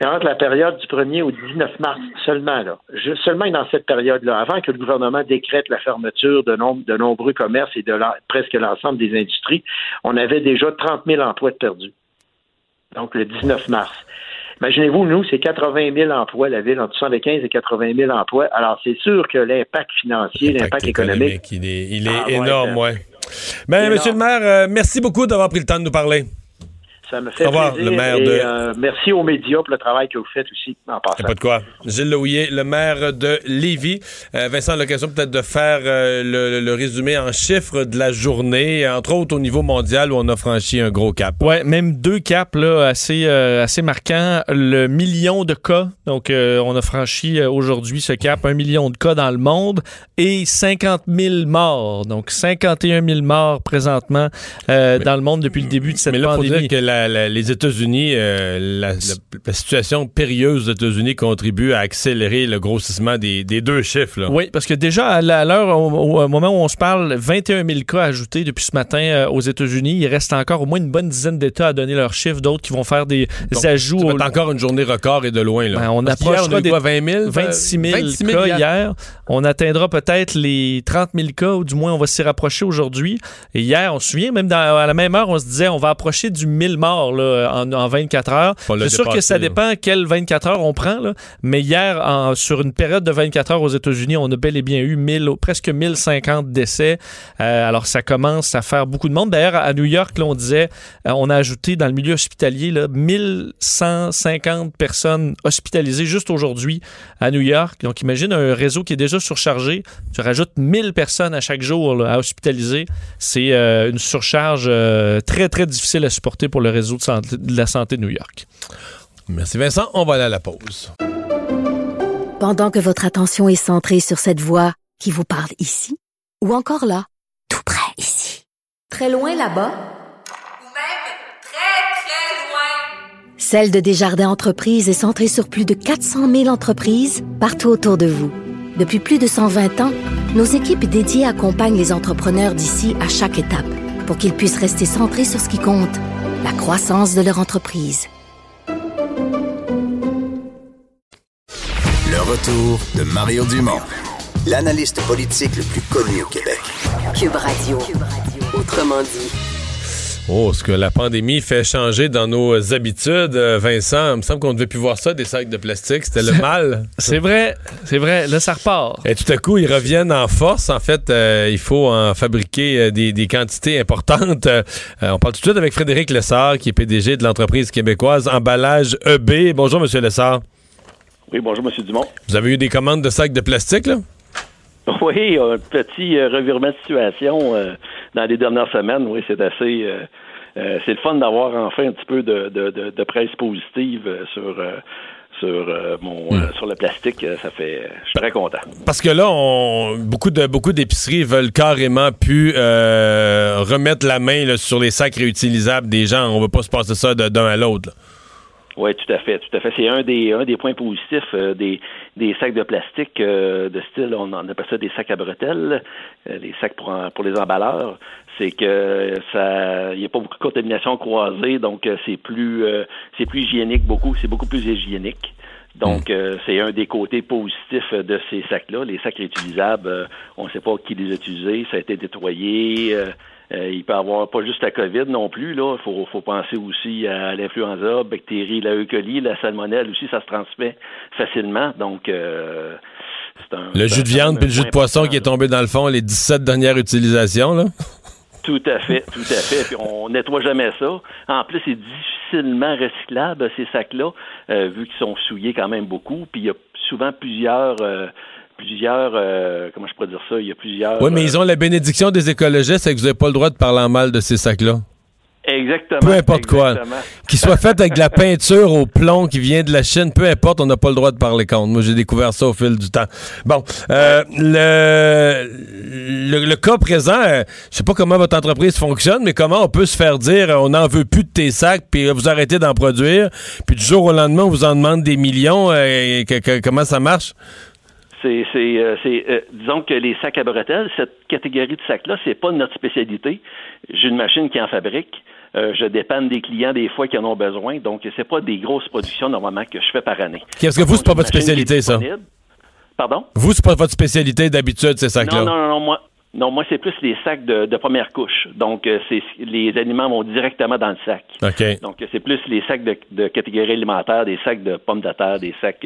Et entre la période du 1er au 19 mars seulement, là, seulement dans cette période-là, avant que le gouvernement décrète la fermeture de nombreux commerces et de presque l'ensemble des industries, on avait déjà 30 000 emplois de perdus. Donc, le 19 mars. Imaginez-vous, nous, c'est 80 000 emplois, la ville, entre 75 et 80 000 emplois. Alors, c'est sûr que l'impact financier, l'impact économique... Il est énorme, oui. Bien, monsieur le maire, merci beaucoup d'avoir pris le temps de nous parler. Ça me fait plaisir. Le maire merci aux médias pour le travail que vous faites aussi, en passant. Pas de quoi. Gilles Lehouillet, le maire de Lévis. Vincent, l'occasion peut-être de faire le résumé en chiffres de la journée, entre autres au niveau mondial où on a franchi un gros cap. Oui, même deux caps là, assez marquants. Le million de cas, donc on a franchi aujourd'hui ce cap, 1 million de cas dans le monde et 50 000 morts. Donc 51 000 morts présentement dans le monde depuis le début de cette pandémie. Faut dire que les États-Unis, la situation périlleuse des États-Unis contribue à accélérer le grossissement des deux chiffres. Là. Oui, parce que déjà, à l'heure, au moment où on se parle, 21 000 cas ajoutés depuis ce matin aux États-Unis. Il reste encore au moins une bonne dizaine d'États à donner leurs chiffres. D'autres qui vont faire des ajouts. Ça va être encore une journée record et de loin. Là. Ben, on approchera des 20 000, 26 000 cas hier. On atteindra peut-être les 30 000 cas, ou du moins, on va s'y rapprocher aujourd'hui. Et hier, on se souvient, même à la même heure, on se disait on va approcher du 1000 morts là, en 24 heures. C'est sûr que ça dépend quelle 24 heures on prend, là, mais hier, sur une période de 24 heures aux États-Unis, on a bel et bien eu presque 1050 décès. Alors, ça commence à faire beaucoup de monde. D'ailleurs, à New York, là, on disait, on a ajouté dans le milieu hospitalier là, 1150 personnes hospitalisées juste aujourd'hui à New York. Donc, imagine un réseau qui est déjà surchargé. Tu rajoutes 1000 personnes à chaque jour là, à hospitaliser. C'est une surcharge très, très difficile à supporter pour le réseau de la santé de New York. Merci Vincent, on va aller à la pause. Pendant que votre attention est centrée sur cette voix qui vous parle ici, ou encore là, tout près ici, très loin là-bas, ou même très, très loin. Celle de Desjardins Entreprises est centrée sur plus de 400 000 entreprises partout autour de vous. Depuis plus de 120 ans, nos équipes dédiées accompagnent les entrepreneurs d'ici à chaque étape pour qu'ils puissent rester centrés sur ce qui compte, la croissance de leur entreprise. Le retour de Mario Dumont, l'analyste politique le plus connu au Québec. QUB Radio. Autrement dit. Oh, ce que la pandémie fait changer dans nos habitudes, Vincent. Il me semble qu'on ne devait plus voir ça, des sacs de plastique. C'était le mal. C'est vrai. Là, ça repart. Et tout à coup, ils reviennent en force. En fait, il faut en fabriquer des quantités importantes. On parle tout de suite avec Frédéric Lessard, qui est PDG de l'entreprise québécoise Emballage EB. Bonjour, M. Lessard. Oui, bonjour, M. Dumont. Vous avez eu des commandes de sacs de plastique, là? Oui, un petit revirement de situation dans les dernières semaines. Oui, c'est assez... c'est le fun d'avoir enfin un petit peu de presse positive sur le plastique, ça fait... Je suis très content. Parce que là, beaucoup d'épiceries veulent carrément plus remettre la main là, sur les sacs réutilisables des gens. On ne veut pas se passer ça d'un à l'autre, là. Oui, tout à fait. C'est un des points positifs des sacs de plastique de style, on appelle ça des sacs à bretelles, les sacs pour les emballeurs. C'est que ça, il n'y a pas beaucoup de contamination croisée, donc c'est plus hygiénique beaucoup, c'est beaucoup plus hygiénique. Donc, c'est un des côtés positifs de ces sacs-là. Les sacs réutilisables, on ne sait pas qui les a utilisés, ça a été nettoyé. Il peut y avoir pas juste la COVID non plus. Il faut penser aussi à l'influenza, bactéries, la E. coli, la salmonelle aussi, ça se transmet facilement. Donc, Le jus de viande puis le jus de poisson qui est tombé dans le fond, les 17 dernières utilisations, là? Tout à fait, tout à fait. Puis on nettoie jamais ça. En plus, c'est difficilement recyclable, ces sacs-là, vu qu'ils sont souillés quand même beaucoup. Puis il y a souvent plusieurs, comment je pourrais dire ça, il y a plusieurs... Oui, mais ils ont la bénédiction des écologistes, c'est que vous n'avez pas le droit de parler en mal de ces sacs-là. Exactement. Peu importe exactement. Quoi. Qu'ils soient faits avec de la peinture au plomb qui vient de la Chine, peu importe, on n'a pas le droit de parler contre. Moi, j'ai découvert ça au fil du temps. Bon, le cas présent, je sais pas comment votre entreprise fonctionne, mais comment on peut se faire dire on n'en veut plus de tes sacs, puis vous arrêtez d'en produire, puis du jour au lendemain, on vous en demande des millions. Comment ça marche? Disons que les sacs à bretelles, cette catégorie de sacs-là, c'est pas notre spécialité. J'ai une machine qui en fabrique. Je dépanne des clients des fois qui en ont besoin. Donc, c'est pas des grosses productions, normalement, que je fais par année. Est-ce que vous, c'est pas votre spécialité, ça? Pardon? Vous, c'est pas votre spécialité d'habitude, ces sacs-là? Non, moi, c'est plus les sacs de première couche. Donc, les aliments vont directement dans le sac. Okay. Donc, c'est plus les sacs de catégorie alimentaire, des sacs de pommes de terre, des sacs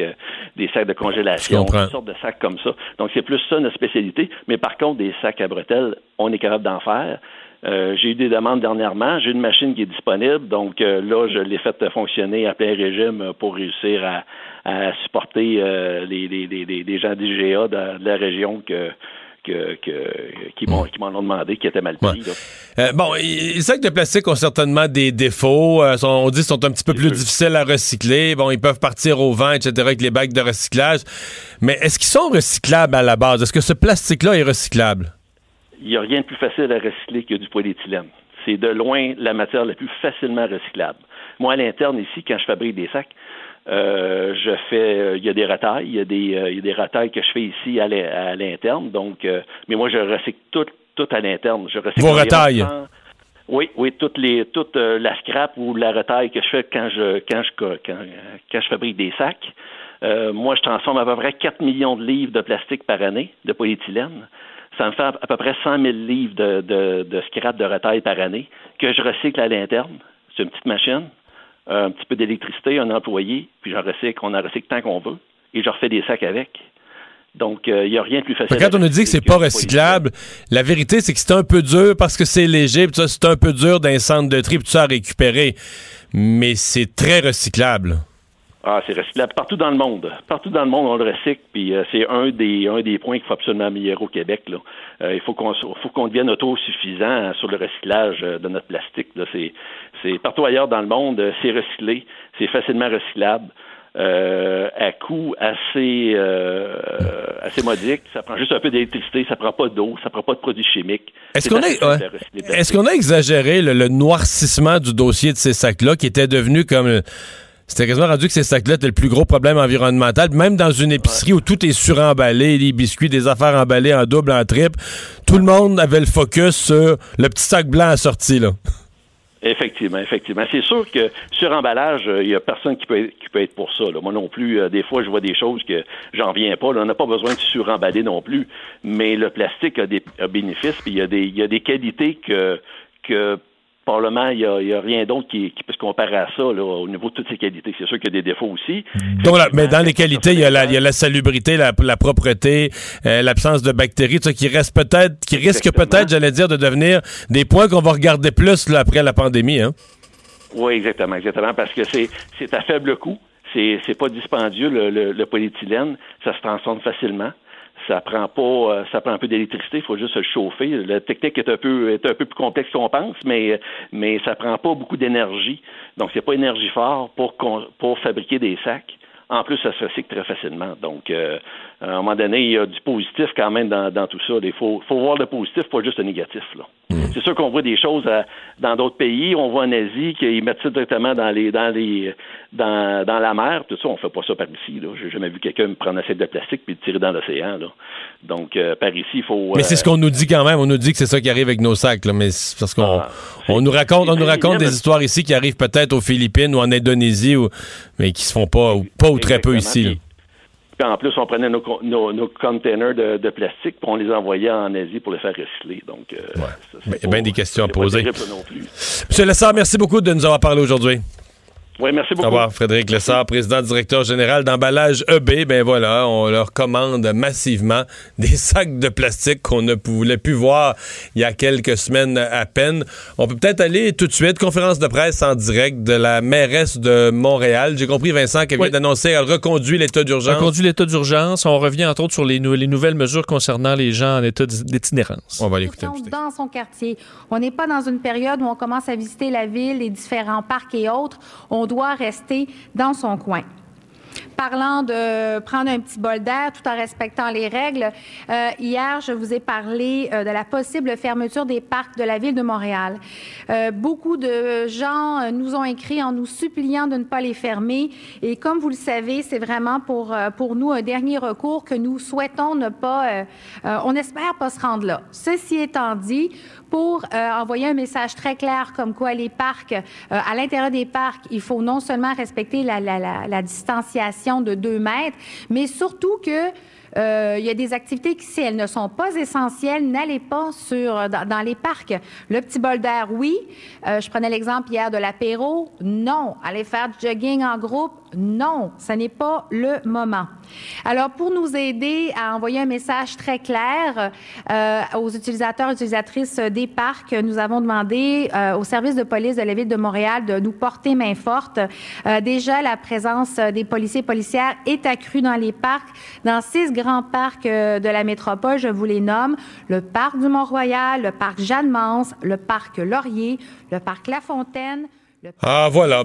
de congélation, toutes sortes de sacs comme ça. Donc, c'est plus ça, notre spécialité. Mais par contre, des sacs à bretelles, on est capable d'en faire. J'ai eu des demandes dernièrement. J'ai une machine qui est disponible. Donc, là, je l'ai faite fonctionner à plein régime pour réussir à supporter les gens d'IGA de la région qui m'en ont demandé, qui étaient mal pris. Ouais. Bon, les sacs de plastique ont certainement des défauts. On dit qu'ils sont un petit peu plus difficiles à recycler. Bon, ils peuvent partir au vent, etc., avec les bacs de recyclage. Mais est-ce qu'ils sont recyclables à la base? Est-ce que ce plastique-là est recyclable? Il n'y a rien de plus facile à recycler que du polyéthylène. C'est de loin la matière la plus facilement recyclable. Moi, à l'interne, ici, quand je fabrique des sacs, il y a des retailles, il y a des retailles que je fais ici à l'interne, donc, mais moi je recycle tout à l'interne. Je recycle vos retailles. Oui, toute la scrap ou la retaille que je fais quand je fabrique des sacs. Moi, je transforme à peu près 4 millions de livres de plastique par année de polyéthylène. Ça me fait à peu près 100 000 livres de scrap de retaille par année que je recycle à l'interne. C'est une petite machine. Un petit peu d'électricité, un employé, puis on en recycle tant qu'on veut, et je refais des sacs avec. Donc, il n'y a rien de plus facile. Quand on nous dit que c'est pas recyclable, la vérité, c'est que c'est un peu dur parce que c'est léger, puis ça, c'est un peu dur d'un centre de tri, puis tout ça à récupérer. Mais c'est très recyclable. Ah, c'est recyclable partout dans le monde. Partout dans le monde, on le recycle, puis c'est un des points qu'il faut absolument améliorer au Québec, là. Il faut qu'on devienne autosuffisant sur le recyclage de notre plastique, là. C'est partout ailleurs dans le monde, c'est recyclé, c'est facilement recyclable, à coût assez modique. Ça prend juste un peu d'électricité, ça prend pas d'eau, ça prend pas de produits chimiques. Est-ce qu'on a exagéré le noircissement du dossier de ces sacs-là qui était devenu comme... C'était quasiment rendu que ces sacs-là étaient le plus gros problème environnemental. Même dans une épicerie où tout est suremballé, les biscuits, des affaires emballées en double, en triple, tout le monde avait le focus sur le petit sac blanc assorti, là. Effectivement. C'est sûr que sur emballage, il n'y a personne qui peut être pour ça, là. Moi non plus, des fois, je vois des choses que j'en viens pas, là. On n'a pas besoin de suremballer non plus. Mais le plastique a des bénéfices, puis il y a des qualités que probablement, il n'y a rien d'autre qui peut se comparer à ça, là, au niveau de toutes ces qualités. C'est sûr qu'il y a des défauts aussi. Donc là, mais dans les qualités, il y a la salubrité, la propreté, l'absence de bactéries, ça, qui risque peut-être, j'allais dire, de devenir des points qu'on va regarder plus là, après la pandémie. Hein? Oui, exactement, parce que c'est à faible coût. C'est pas dispendieux, le polyéthylène. Ça se transforme facilement. Ça prend un peu d'électricité, il faut juste le chauffer. La technique est un peu plus complexe qu'on pense, mais ça prend pas beaucoup d'énergie. Donc, c'est pas énergivore pour fabriquer des sacs. En plus, ça se recycle très facilement. Donc, à un moment donné, il y a du positif quand même dans tout ça. Il faut voir le positif, pas juste le négatif, là. C'est sûr qu'on voit des choses dans d'autres pays. On voit en Asie qu'ils mettent ça directement dans la mer. Tout ça, on fait pas ça par ici, là. J'ai jamais vu quelqu'un me prendre un sac de plastique puis le tirer dans l'océan, là. Donc, par ici, il faut... Mais c'est ce qu'on nous dit quand même. On nous dit que c'est ça qui arrive avec nos sacs, là. Mais c'est parce qu'on nous raconte des histoires ici qui arrivent peut-être aux Philippines ou en Indonésie, mais qui se font pas ou très peu ici, là. En plus, on prenait nos containers de plastique puis on les envoyait en Asie pour les faire recycler. Donc, il y a bien des questions à poser. M. Lessard, merci beaucoup de nous avoir parlé aujourd'hui. Oui, merci beaucoup. Au revoir, Frédéric Lessard, président directeur général d'emballage EB. Ben voilà, on leur commande massivement des sacs de plastique qu'on ne voulait plus voir il y a quelques semaines à peine. On peut peut-être aller tout de suite, conférence de presse en direct de la mairesse de Montréal. J'ai compris, Vincent, qu'elle vient d'annoncer qu'elle reconduit l'état d'urgence. Reconduit l'état d'urgence. On revient, entre autres, sur les nouvelles mesures concernant les gens en état d'itinérance. On va l'écouter. Dans son quartier. On n'est pas dans une période où on commence à visiter la ville, les différents parcs et autres. On doit rester dans son coin. Parlant de prendre un petit bol d'air tout en respectant les règles, hier, je vous ai parlé de la possible fermeture des parcs de la Ville de Montréal. Beaucoup de gens nous ont écrit en nous suppliant de ne pas les fermer. Et comme vous le savez, c'est vraiment pour nous un dernier recours que nous souhaitons ne pas... on espère pas se rendre là. Ceci étant dit... pour envoyer un message très clair comme quoi les parcs, à l'intérieur des parcs, il faut non seulement respecter la distanciation de 2 mètres, mais surtout que il y a des activités qui, si elles ne sont pas essentielles, n'allez pas dans les parcs. Le petit bol d'air, oui. Je prenais l'exemple hier de l'apéro. Non. Aller faire du jogging en groupe, non. Ce n'est pas le moment. Alors, pour nous aider à envoyer un message très clair aux utilisateurs et utilisatrices des parcs, nous avons demandé au service de police de la Ville de Montréal de nous porter main forte. Déjà, la présence des policiers et policières est accrue dans les parcs. Dans 6 grands parcs de la métropole, je vous les nomme, le parc du Mont-Royal, le parc Jeanne-Mance, le parc Laurier, le parc La Fontaine... Ah voilà,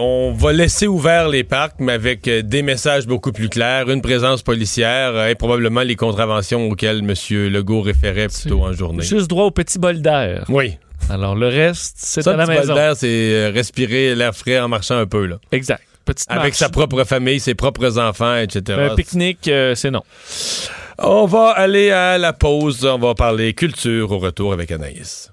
on va laisser ouvert les parcs, mais avec des messages beaucoup plus clairs, une présence policière et probablement les contraventions auxquelles M. Legault référait plus tôt en journée. Juste droit au petit bol d'air. Oui. Alors le reste, c'est à la maison. Le bol d'air, c'est respirer l'air frais en marchant un peu, là. Exact. Petite marche. Avec sa propre famille, ses propres enfants, etc. Un pique-nique, c'est non. On va aller à la pause, on va parler culture au retour avec Anaïs.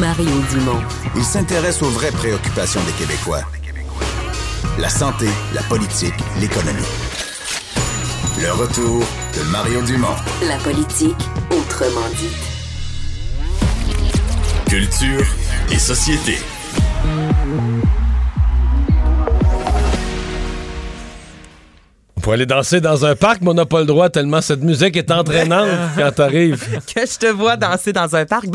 Mario Dumont. Il s'intéresse aux vraies préoccupations des Québécois. La santé, la politique, l'économie. Le retour de Mario Dumont. La politique, autrement dite. Culture et société. Faut aller danser dans un parc, mais on n'a pas le droit tellement cette musique est entraînante quand t'arrives. Que je te vois danser dans un parc,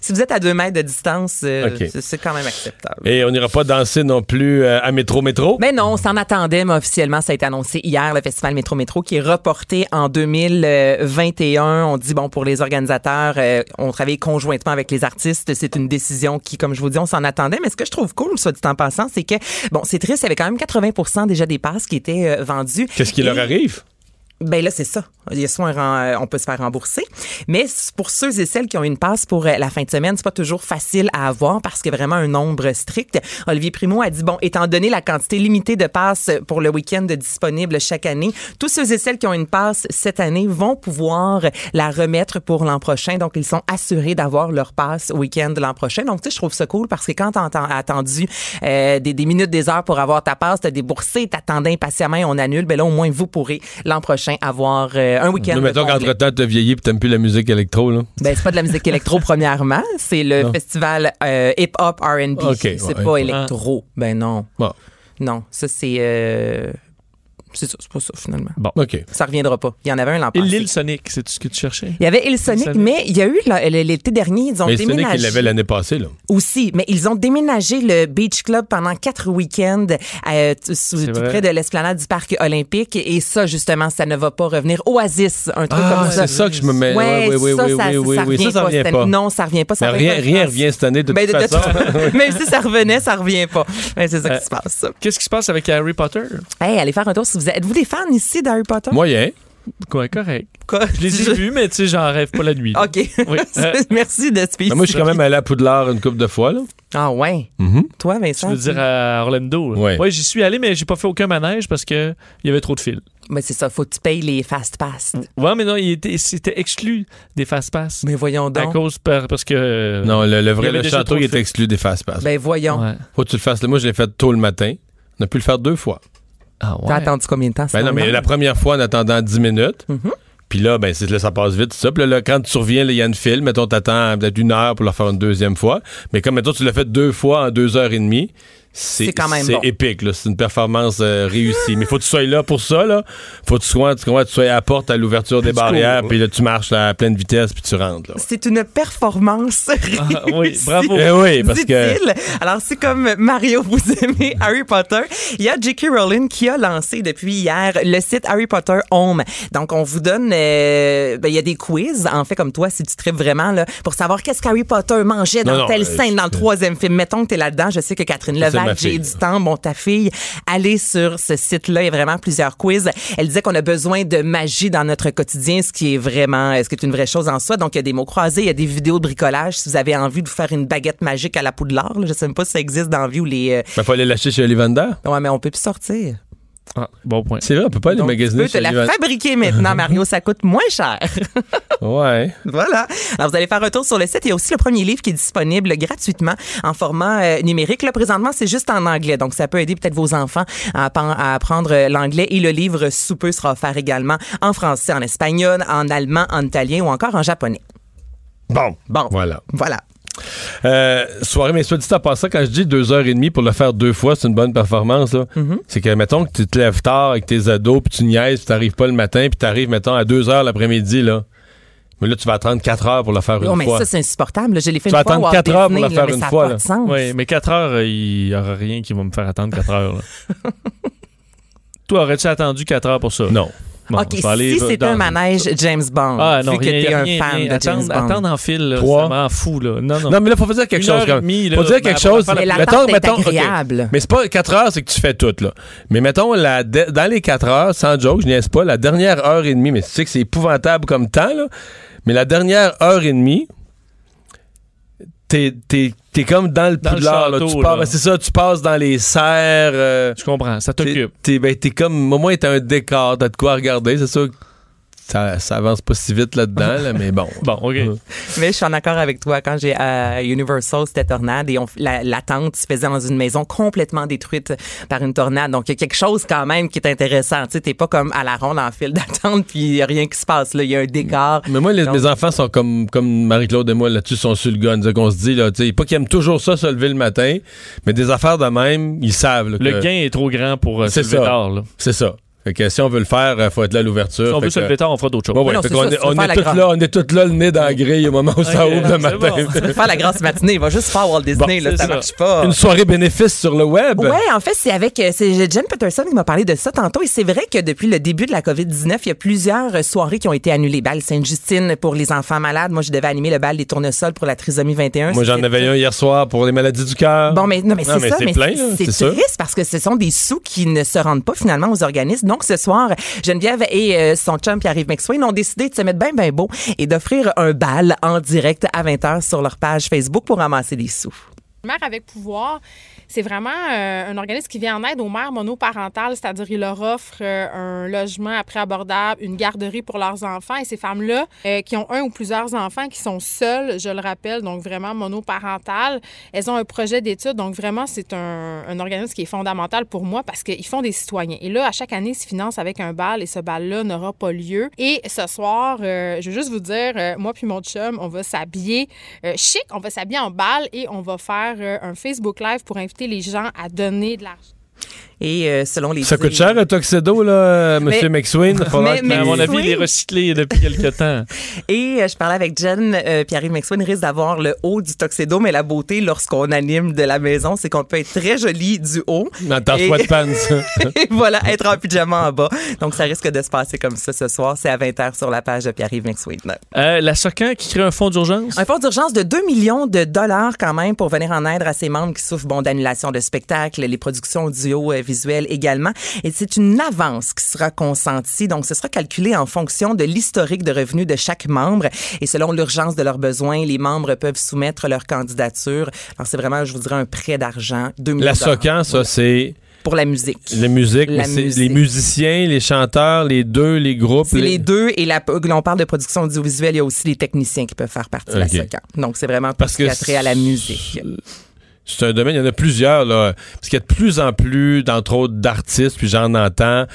si vous êtes à 2 mètres de distance, c'est quand même acceptable. Et on n'ira pas danser non plus à Métro-Métro? Mais non, on s'en attendait, mais officiellement, ça a été annoncé hier, le festival Métro-Métro, qui est reporté en 2021. On dit, pour les organisateurs, on travaille conjointement avec les artistes. C'est une décision qui, comme je vous dis, on s'en attendait. Mais ce que je trouve cool, soit dit en passant, c'est que, c'est triste, il y avait quand même 80% déjà des passes qui étaient vendues. Qu'est-ce qui leur arrive? Ben là, c'est ça. Il y a soit on peut se faire rembourser. Mais pour ceux et celles qui ont une passe pour la fin de semaine, c'est pas toujours facile à avoir parce qu'il y a vraiment un nombre strict. Olivier Primo a dit, étant donné la quantité limitée de passes pour le week-end disponible chaque année, tous ceux et celles qui ont une passe cette année vont pouvoir la remettre pour l'an prochain. Donc, ils sont assurés d'avoir leur passe au week-end l'an prochain. Donc, tu sais, je trouve ça cool parce que quand t'as attendu des minutes, des heures pour avoir ta passe, t'as déboursé, t'attendais impatiemment et on annule, là, au moins, vous pourrez l'an prochain avoir un week-end. Mais mettons qu'entre-temps, t'as vieilli et t'aimes plus la musique électro, là. C'est pas de la musique électro, premièrement. C'est le festival hip-hop R&B. Okay, c'est pas électro. Non. Non, ça, c'est pas ça, finalement. Ça reviendra pas. Il y en avait un l'an passé. L'Île Sonic, c'est ce que tu cherchais? Il y avait Île Sonic, mais il y a eu l'été dernier, ils ont déménagé. Île Sonic, ils l'avaient l'année passée, là. Aussi, mais ils ont déménagé le Beach Club pendant 4 week-ends tout près de l'esplanade du Parc olympique. Et ça, justement, ça ne va pas revenir. Oasis, un truc comme ça. Ah, c'est ça que je me mets. Oui, ça revient pas. Non, ça revient pas. Rien revient cette année, de toute façon. Même si ça revenait, ça revient pas. C'est ça qui se passe. Qu'est-ce qui se passe avec Harry Potter? Allez faire un tour si vous êtes-vous des fans ici d'Harry Potter? Moyen. Ouais, correct. Je les ai vus, mais tu sais, j'en rêve pas la nuit. Là. OK. Oui. Merci de spécifier. Moi, je suis quand même allé à Poudlard une couple de fois. Là. Ah ouais? Mm-hmm. Toi, Vincent? Je veux dire à Orlando. Oui, ouais, j'y suis allé, mais j'ai pas fait aucun manège parce qu'il y avait trop de fils. Mais c'est ça, faut que tu payes les fast-pass. Ouais, mais non, c'était exclu des fast-pass. Mais voyons donc. À cause, parce que... Non, le vrai le château, il est exclu des fast-pass. Ben voyons. Ouais. Faut que tu le fasses. Moi, je l'ai fait tôt le matin. On a pu le faire 2 fois. Ah ouais. T'as attendu combien de temps? Ben non, mais la première fois, en attendant 10 minutes... Mm-hmm. Puis là, ben, là, ça passe vite, tout ça. Puis là, quand tu reviens, il y a une file. Mettons, t'attends peut-être 1 heure pour leur faire une 2e fois. Mais comme, mettons, tu l'as fait 2 fois en 2 heures et demie, c'est quand même bon. Épique. Là. C'est une performance réussie. Mais faut que tu sois là pour ça. Là. Faut que tu sois à la porte, à l'ouverture des barrières. Puis là, tu marches là, à pleine vitesse, puis tu rentres. Là. C'est une performance réussie. Ah, oui, bravo. Oui, parce que... Alors, c'est comme Mario, vous aimez Harry Potter. Il y a J.K. Rowling qui a lancé depuis hier le site Harry Potter Home. Donc, on vous donne... ben, y a des quiz, en fait, comme toi, si tu tripes vraiment, là, pour savoir qu'est-ce qu'Harry Potter mangeait dans telle scène dans le 3e film. Mettons que t'es là-dedans. Je sais que Catherine Levac, j'ai du temps. Bon, ta fille, allez sur ce site-là. Il y a vraiment plusieurs quiz. Elle disait qu'on a besoin de magie dans notre quotidien, ce qui est une vraie chose en soi. Donc, il y a des mots croisés, il y a des vidéos de bricolage. Si vous avez envie de vous faire une baguette magique à la Poudlard, là, je sais même pas si ça existe dans la vie ou les... Ben, faut aller lâcher chez Ollivander. Ouais, mais on peut plus sortir. Ah, bon point. C'est vrai, on peut pas aller magasiner. Tu peux te la fabriquer maintenant, Mario, ça coûte moins cher. Ouais. Voilà. Alors, vous allez faire un tour sur le site. Il y a aussi le premier livre qui est disponible gratuitement en format numérique. Là, présentement, c'est juste en anglais. Donc, ça peut aider peut-être vos enfants à apprendre l'anglais. Et le livre sous peu sera offert également en français, en espagnol, en allemand, en italien ou encore en japonais. Bon. Voilà. Soirée, mais soit dit en passant, quand je dis 2 heures et demie pour le faire 2 fois, c'est une bonne performance là. Mm-hmm. C'est que mettons que tu te lèves tard avec tes ados, puis tu niaises, puis t'arrives pas le matin, puis t'arrives mettons à 2 heures l'après-midi là. Mais là, tu vas attendre 4 heures pour le faire une fois. Non, mais ça, c'est insupportable. Je l'ai fait une fois. Tu vas attendre 4 heures pour le faire une fois. Là. Oui, mais 4 heures, il n'y aura rien qui va me faire attendre 4 heures. Là. Toi, aurais-tu attendu 4 heures pour ça? Non. Bon, OK, si c'est un manège James Bond, vu que t'es un fan de James Bond. Attendre en file, là, ça m'en fout. Là. Non, mais là, faut dire quelque chose. Quand même. Faut dire quelque chose. Mais l'attente est agréable. Okay. Mais c'est pas 4 heures, c'est que tu fais tout. Là. Mais mettons, dans les 4 heures, sans joke, je n'y laisse pas, la dernière heure et demie, mais tu sais que c'est épouvantable comme temps, là, mais la dernière heure et demie, t'es comme dans le Poudlard, là. Tu pars, là. C'est ça, tu passes dans les serres. Je comprends, ça t'occupe. T'es comme, au moins, t'as un décor, t'as de quoi regarder, c'est sûr que ça avance pas si vite là-dedans, là, mais bon. Bon, OK. Mais je suis en accord avec toi. Quand j'ai Universal, c'était tornade et la tente se faisait dans une maison complètement détruite par une tornade. Donc, il y a quelque chose quand même qui est intéressant. Tu sais, t'es pas comme à la ronde en file d'attente puis il y a rien qui se passe. Il y a un décor. Mais moi, mes enfants sont comme Marie-Claude et moi là-dessus, sont sur le gun. C'est-à-dire qu'on se dit, là, tu sais, pas qu'ils aiment toujours ça se lever le matin, mais des affaires de même, ils savent. Là, le gain est trop grand pour se lever tard. Là. C'est ça. Fait que si on veut le faire, il faut être là à l'ouverture. Si on veut se lever tard, on fera d'autres choses. On est tous là, le nez dans la grille au moment où ça ouvre le matin. Bon. Tu veux faire la grasse matinée, il va juste faire Walt Disney, là, ça marche pas. Une soirée bénéfice sur le web. Oui, en fait, c'est Jen Peterson qui m'a parlé de ça tantôt. Et c'est vrai que depuis le début de la COVID-19, il y a plusieurs soirées qui ont été annulées. Bal Sainte-Justine pour les enfants malades. Moi, je devais animer le bal des tournesols pour la trisomie 21. Moi, j'en avais un hier soir pour les maladies du cœur. Bon, mais c'est ça. C'est triste parce que ce sont des sous qui ne se rendent pas finalement aux organismes. Donc, ce soir, Geneviève et son chum Pierre-Yves McSween ont décidé de se mettre bien, bien beau et d'offrir un bal en direct à 20h sur leur page Facebook pour ramasser des sous. Mère avec pouvoir, c'est vraiment un organisme qui vient en aide aux mères monoparentales, c'est-à-dire il leur offre un logement à prix abordable, une garderie pour leurs enfants. Et ces femmes-là qui ont un ou plusieurs enfants, qui sont seules, je le rappelle, donc vraiment monoparentales, elles ont un projet d'études. Donc vraiment, c'est un organisme qui est fondamental pour moi parce qu'ils font des citoyens. Et là, à chaque année, ils se financent avec un bal et ce bal-là n'aura pas lieu. Et ce soir, je veux juste vous dire, moi puis mon chum, on va s'habiller chic, on va s'habiller en bal et on va faire un Facebook Live pour inviter les gens à donner de l'argent. Et selon les... Ça coûte cher un tuxedo, là, M. McSween. À mon avis, il est recyclé depuis quelque temps. Et je parlais avec Jen, Pierre-Yves McSween risque d'avoir le haut du tuxedo, mais la beauté lorsqu'on anime de la maison, c'est qu'on peut être très joli du haut. Dans ta sweatpants. Et voilà, être en pyjama en bas. Donc, ça risque de se passer comme ça ce soir. C'est à 20h sur la page de Pierre-Yves McSween. La SOCAN qui crée un fonds d'urgence? Un fonds d'urgence de 2 millions de dollars quand même pour venir en aide à ses membres qui souffrent d'annulation de spectacles, les productions du audiovisuel également. Et c'est une avance qui sera consentie. Donc, ce sera calculé en fonction de l'historique de revenus de chaque membre. Et selon l'urgence de leurs besoins, les membres peuvent soumettre leur candidature. Alors, c'est vraiment, je vous dirais, un prêt d'argent. 2 millions de dollars. La SOCAN, ça, c'est... pour la musique. La musique, la musique. C'est les musiciens, les chanteurs, les deux, les groupes. C'est les deux et on parle de production audiovisuelle, il y a aussi les techniciens qui peuvent faire partie de la SOCAN. Donc, c'est vraiment tout ce qui a trait à la musique. C'est un domaine, il y en a plusieurs, là, parce qu'il y a de plus en plus, entre autres, d'artistes, puis j'en entends,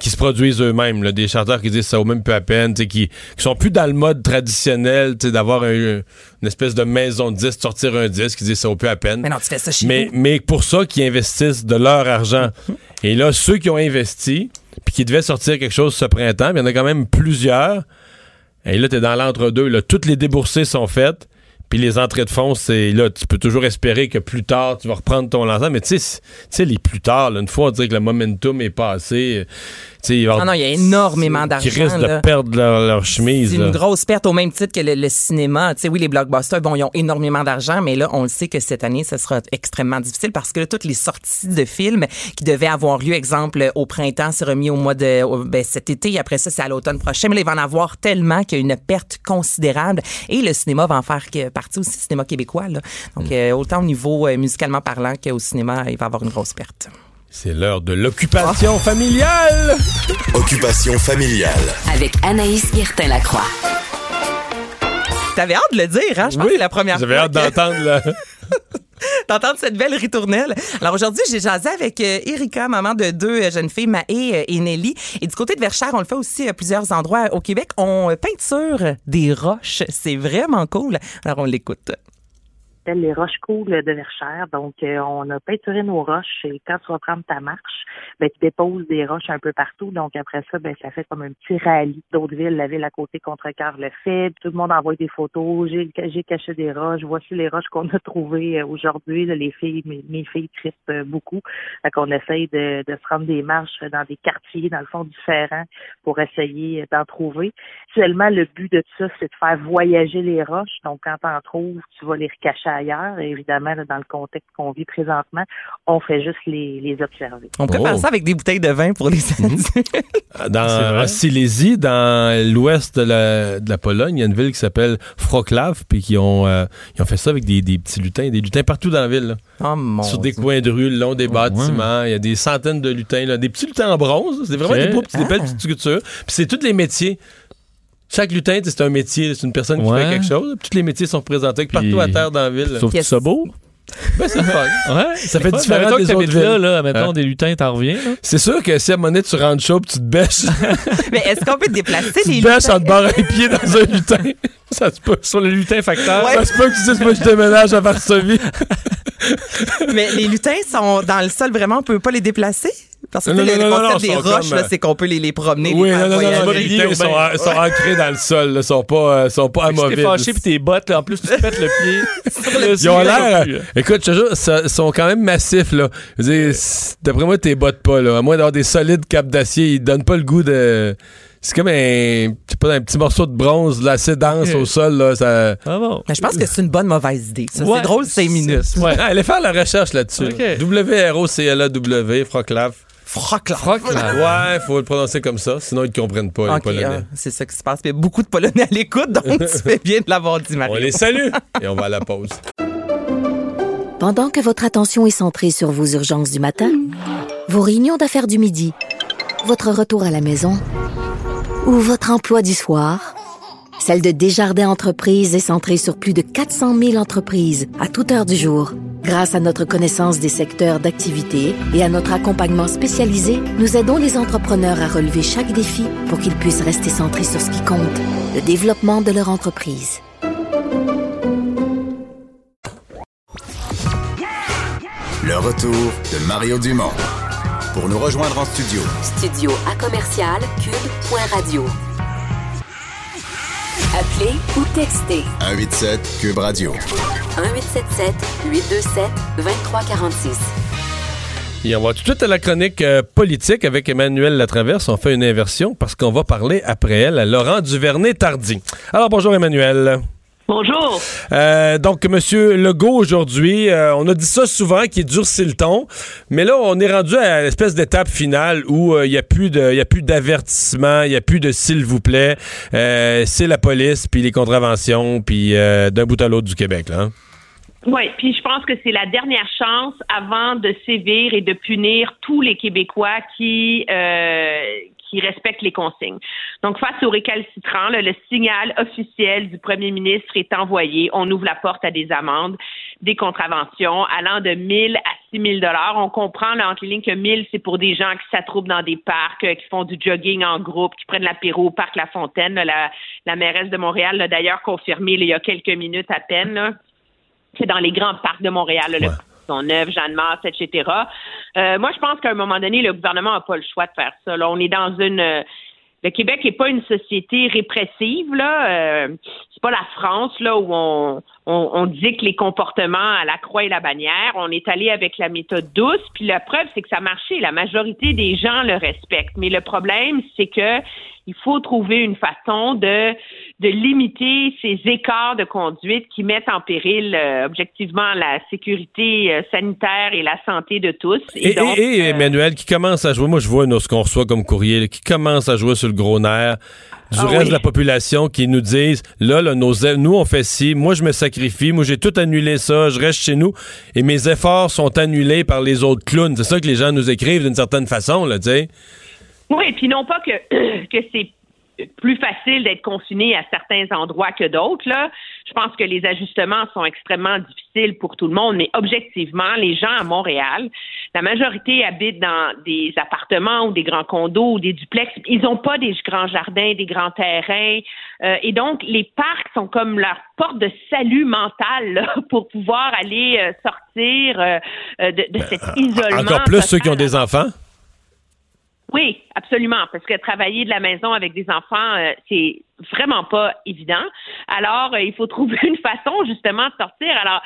qui se produisent eux-mêmes, là, des chanteurs qui disent ça vaut même plus à peine, qui sont plus dans le mode traditionnel, d'avoir une espèce de maison de disques, sortir un disque, qui disent ça vaut plus à peine. Mais non, tu fais ça chez vous. Mais pour ça, qui investissent de leur argent. Et là, ceux qui ont investi, puis qui devaient sortir quelque chose ce printemps, il y en a quand même plusieurs, et là, t'es dans l'entre-deux, là, toutes les déboursées sont faites, puis les entrées de fonds, c'est là, tu peux toujours espérer que plus tard, tu vas reprendre ton lancement. Mais tu sais, les plus tard, là, une fois, on dirait que le momentum est passé. Non, il y a énormément d'argent. Qui risquent de perdre leur chemise. C'est une grosse perte au même titre que le cinéma. Tu sais, oui, les blockbusters, bon, ils ont énormément d'argent, mais là, on le sait que cette année, ça sera extrêmement difficile parce que là, toutes les sorties de films qui devaient avoir lieu, exemple, au printemps, c'est remis au mois de cet été. Et après ça, c'est à l'automne prochain. Mais là, il va en avoir tellement qu'il y a une perte considérable. Et le cinéma va en faire partie aussi, le cinéma québécois, là. Donc, autant au niveau musicalement parlant qu'au cinéma, il va avoir une grosse perte. C'est l'heure de l'occupation familiale! Occupation familiale. Avec Anaïs Gertin-Lacroix. T'avais hâte de le dire, hein? Je pense que c'est la première fois. J'avais hâte d'entendre d'entendre cette belle ritournelle. Alors aujourd'hui, j'ai jasé avec Erika, maman de deux jeunes filles, Maë et Nelly. Et du côté de Verchères, on le fait aussi à plusieurs endroits au Québec. On peinture des roches. C'est vraiment cool. Alors on l'écoute. Les roches coulent de Verchères. Donc, on a peinturé nos roches et quand tu vas prendre ta marche, ben, tu déposes des roches un peu partout. Donc, après ça, ben, ça fait comme un petit rallye. D'autres villes, la ville à côté, Contrecœur le fait. Tout le monde envoie des photos. J'ai caché des roches. Voici les roches qu'on a trouvées aujourd'hui. Là, les filles, mes filles trippent beaucoup. Fait qu'on essaye de se rendre des marches dans des quartiers, dans le fond, différents pour essayer d'en trouver. Actuellement, le but de tout ça, c'est de faire voyager les roches. Donc, quand t'en trouves, tu vas les recacher ailleurs, et évidemment, là, dans le contexte qu'on vit présentement, on fait juste les observer. On prépare ça avec des bouteilles de vin pour les adultes. En Silésie, dans l'ouest de la Pologne, il y a une ville qui s'appelle Wrocław, puis ils ont fait ça avec des petits lutins, des lutins partout dans la ville. Oh, mon sur des Dieu. Coins de rue, le long des bâtiments, il y a des centaines de lutins, là, des petits lutins en bronze, c'est vraiment des beaux petits, des belles petites sculptures, puis c'est tous les métiers. Chaque lutin, c'est un métier, c'est une personne qui fait quelque chose. Tous les métiers sont représentés partout à terre dans la ville. Sauf que c'est beau. Ben, c'est fun. Ouais, ça fait différent des autres villes. Là, mettons, des lutins, t'en reviens. Là. C'est sûr que si à un moment donné, tu rentres chaud et tu te bêches. Mais est-ce qu'on peut te déplacer les lutins? Tu te bêches en te barrant les pieds dans un lutin. Ça se peut. Sur le lutin facteur. Ouais. Ça se peut que tu dises, moi, je déménage à Varsovie. Mais les lutins sont dans le sol, vraiment, on peut pas les déplacer? Parce que le concept des roches, là, c'est qu'on peut les promener. Oui, les sont ancrés dans le sol. Ils sont pas à mauvais. Tu t'es fâché puis tes bottes, là, en plus, tu te pètes le pied. Ils ont l'air... Écoute, je te jure, ils sont quand même massifs. Là. Je veux dire, d'après moi, t'es bottes pas. Là. À moins d'avoir des solides capes d'acier, ils donnent pas le goût de... C'est comme un petit morceau de bronze là, assez dense au sol. Là, ça... Ah bon? Mais je pense que c'est une bonne mauvaise idée. Ça, c'est drôle, 5 minutes. Ouais. Allez faire la recherche là-dessus. Okay. WROCLAW, Wrocław. Wrocław. Ouais, faut le prononcer comme ça, sinon ils ne comprennent pas les Polonais. C'est ça qui se passe. Il y a beaucoup de Polonais à l'écoute, donc tu fais bien de l'avoir dit, Mario. On les salue et on va à la pause. Pendant que votre attention est centrée sur vos urgences du matin, vos réunions d'affaires du midi, votre retour à la maison ou votre emploi du soir, celle de Desjardins Entreprises est centrée sur plus de 400 000 entreprises à toute heure du jour. Grâce à notre connaissance des secteurs d'activité et à notre accompagnement spécialisé, nous aidons les entrepreneurs à relever chaque défi pour qu'ils puissent rester centrés sur ce qui compte, le développement de leur entreprise. Le retour de Mario Dumont. Pour nous rejoindre en studio. Studio à commercial QUB radio. Appelez ou textez. 187 QUB radio. 1877-827-2346. Et on va tout de suite à la chronique politique avec Emmanuel Latraverse. On fait une inversion parce qu'on va parler après elle à Laurent Duvernay-Tardif. Alors bonjour Emmanuel. Bonjour. Donc, M. Legault, aujourd'hui, on a dit ça souvent, qu'il durcit le ton, mais là, on est rendu à l'espèce d'étape finale où il n'y a plus d'avertissement, il n'y a plus de s'il vous plaît, c'est la police, puis les contraventions, puis d'un bout à l'autre du Québec, là. Hein? Oui, puis je pense que c'est la dernière chance avant de sévir et de punir tous les Québécois qui respectent les consignes. Donc, face aux récalcitrants, le signal officiel du premier ministre est envoyé. On ouvre la porte à des amendes, des contraventions allant de 1 000 à 6 000 $ On comprend, là, entre les lignes, que 1 000, c'est pour des gens qui s'attroupent dans des parcs, qui font du jogging en groupe, qui prennent l'apéro au parc La Fontaine. Là, la mairesse de Montréal l'a d'ailleurs confirmé il y a quelques minutes à peine, là. C'est dans les grands parcs de Montréal, là, le Pont-Neuf, Jeanne-Mars, etc. Moi, je pense qu'à un moment donné, le gouvernement n'a pas le choix de faire ça. Là, on est dans le Québec n'est pas une société répressive, là. C'est pas la France, là, où on dicte les comportements à la croix et la bannière. On est allé avec la méthode douce, puis la preuve, c'est que ça marchait. La majorité des gens le respectent. Mais le problème, c'est que il faut trouver une façon de limiter ces écarts de conduite qui mettent en péril, objectivement, la sécurité sanitaire et la santé de tous. Et donc, Emmanuel, qui commence à jouer, moi je vois ce qu'on reçoit comme courrier, là, qui commence à jouer sur le gros nerf du reste de la population qui nous disent, nous on fait ci, moi je me sacrifie, moi j'ai tout annulé ça, je reste chez nous, et mes efforts sont annulés par les autres clowns. C'est ça que les gens nous écrivent d'une certaine façon, là, tu sais. Oui, et puis non pas que c'est plus facile d'être confiné à certains endroits que d'autres, là. Je pense que les ajustements sont extrêmement difficiles pour tout le monde, mais objectivement, les gens à Montréal, la majorité habitent dans des appartements ou des grands condos ou des duplex. Ils n'ont pas des grands jardins, des grands terrains. Et donc, les parcs sont comme leur porte de salut mental là, pour pouvoir aller sortir de cet isolement. Encore plus ceux qui ont des enfants? Oui, absolument, parce que travailler de la maison avec des enfants, c'est vraiment pas évident. Alors, il faut trouver une façon, justement, de sortir. Alors,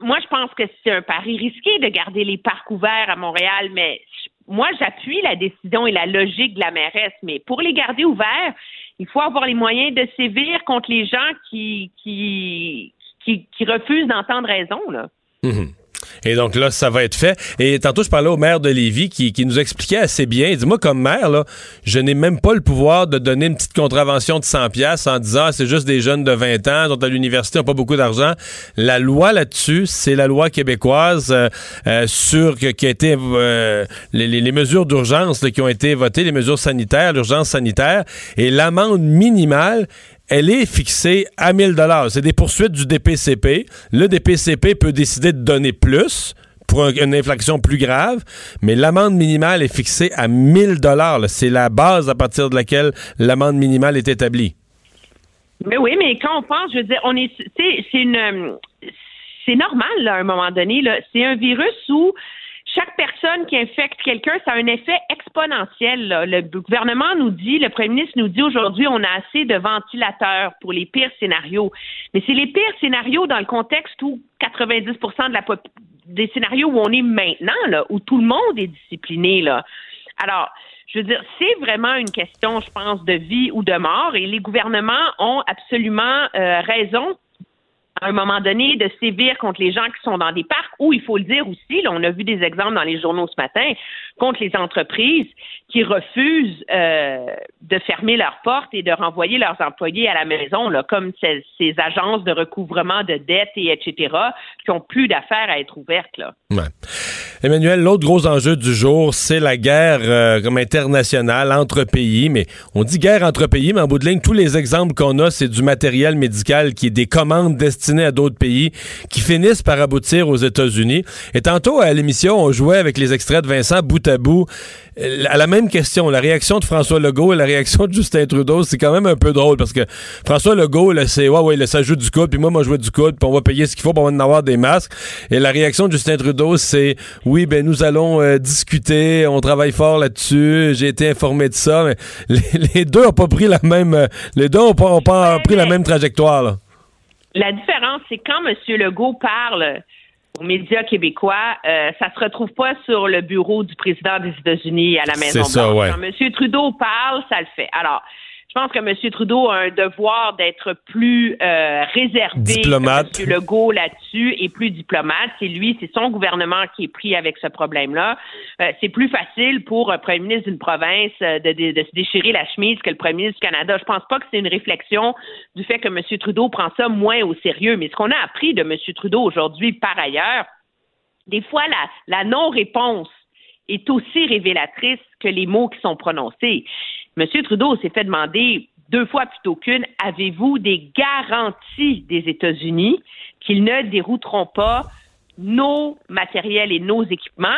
moi, je pense que c'est un pari risqué de garder les parcs ouverts à Montréal, mais moi, j'appuie la décision et la logique de la mairesse, mais pour les garder ouverts, il faut avoir les moyens de sévir contre les gens qui refusent d'entendre raison, là. Mm-hmm. Et donc là, ça va être fait. Et tantôt, je parlais au maire de Lévis qui nous expliquait assez bien. Il dit, moi, comme maire, là, je n'ai même pas le pouvoir de donner une petite contravention de 100 $ en disant, c'est juste des jeunes de 20 ans, dont à l'université, n'ont pas beaucoup d'argent. La loi là-dessus, c'est la loi québécoise qui a été les mesures d'urgence là, qui ont été votées, les mesures sanitaires, l'urgence sanitaire. Et l'amende minimale, elle est fixée à 1 000 $. C'est des poursuites du DPCP. Le DPCP peut décider de donner plus pour une infraction plus grave, mais l'amende minimale est fixée à 1 000 $. C'est la base à partir de laquelle l'amende minimale est établie. Mais oui, mais quand on pense, je veux dire, c'est normal là, à un moment donné. Là. C'est un virus où chaque personne qui infecte quelqu'un, ça a un effet exponentiel. Là. Le gouvernement nous dit, le premier ministre nous dit aujourd'hui, on a assez de ventilateurs pour les pires scénarios. Mais c'est les pires scénarios dans le contexte où 90 % des scénarios où on est maintenant, là, où tout le monde est discipliné. Là. Alors, je veux dire, c'est vraiment une question, je pense, de vie ou de mort. Et les gouvernements ont absolument raison à un moment donné, de sévir contre les gens qui sont dans des parcs, ou il faut le dire aussi, là, on a vu des exemples dans les journaux ce matin, contre les entreprises qui refusent de fermer leurs portes et de renvoyer leurs employés à la maison, là, comme ces agences de recouvrement de dettes, et etc., qui n'ont plus d'affaires à être ouvertes. Là. Ouais. Emmanuel, l'autre gros enjeu du jour, c'est la guerre comme internationale entre pays, mais on dit guerre entre pays, mais en bout de ligne, tous les exemples qu'on a, c'est du matériel médical qui est des commandes destinées à d'autres pays qui finissent par aboutir aux États-Unis. Et tantôt, à l'émission, on jouait avec les extraits de Vincent bout à bout à la même question. La réaction de François Legault et la réaction de Justin Trudeau, c'est quand même un peu drôle parce que François Legault, là, c'est « Ouais, ouais, ça joue du coude, puis moi, je joue du coude, puis on va payer ce qu'il faut, puis on va en avoir des masques. » Et la réaction de Justin Trudeau, c'est « Oui, ben nous allons discuter, on travaille fort là-dessus, j'ai été informé de ça. » Mais les deux n'ont pas pris la même... les deux ont pas pris la même trajectoire, là. La différence, c'est quand M. Legault parle aux médias québécois, ça se retrouve pas sur le bureau du président des États-Unis à la Maison-Blanche. Ouais. Quand M. Trudeau parle, ça le fait. Alors, Je pense que M. Trudeau a un devoir d'être plus réservé diplomate. Que M. Legault là-dessus et plus diplomate. C'est lui, c'est son gouvernement qui est pris avec ce problème-là. C'est plus facile pour un premier ministre d'une province de se déchirer la chemise que le premier ministre du Canada. Je pense pas que c'est une réflexion du fait que M. Trudeau prend ça moins au sérieux. Mais ce qu'on a appris de M. Trudeau aujourd'hui, par ailleurs, des fois, la non-réponse est aussi révélatrice que les mots qui sont prononcés. M. Trudeau s'est fait demander 2 fois plutôt qu'une, avez-vous des garanties des États-Unis qu'ils ne dérouteront pas nos matériels et nos équipements?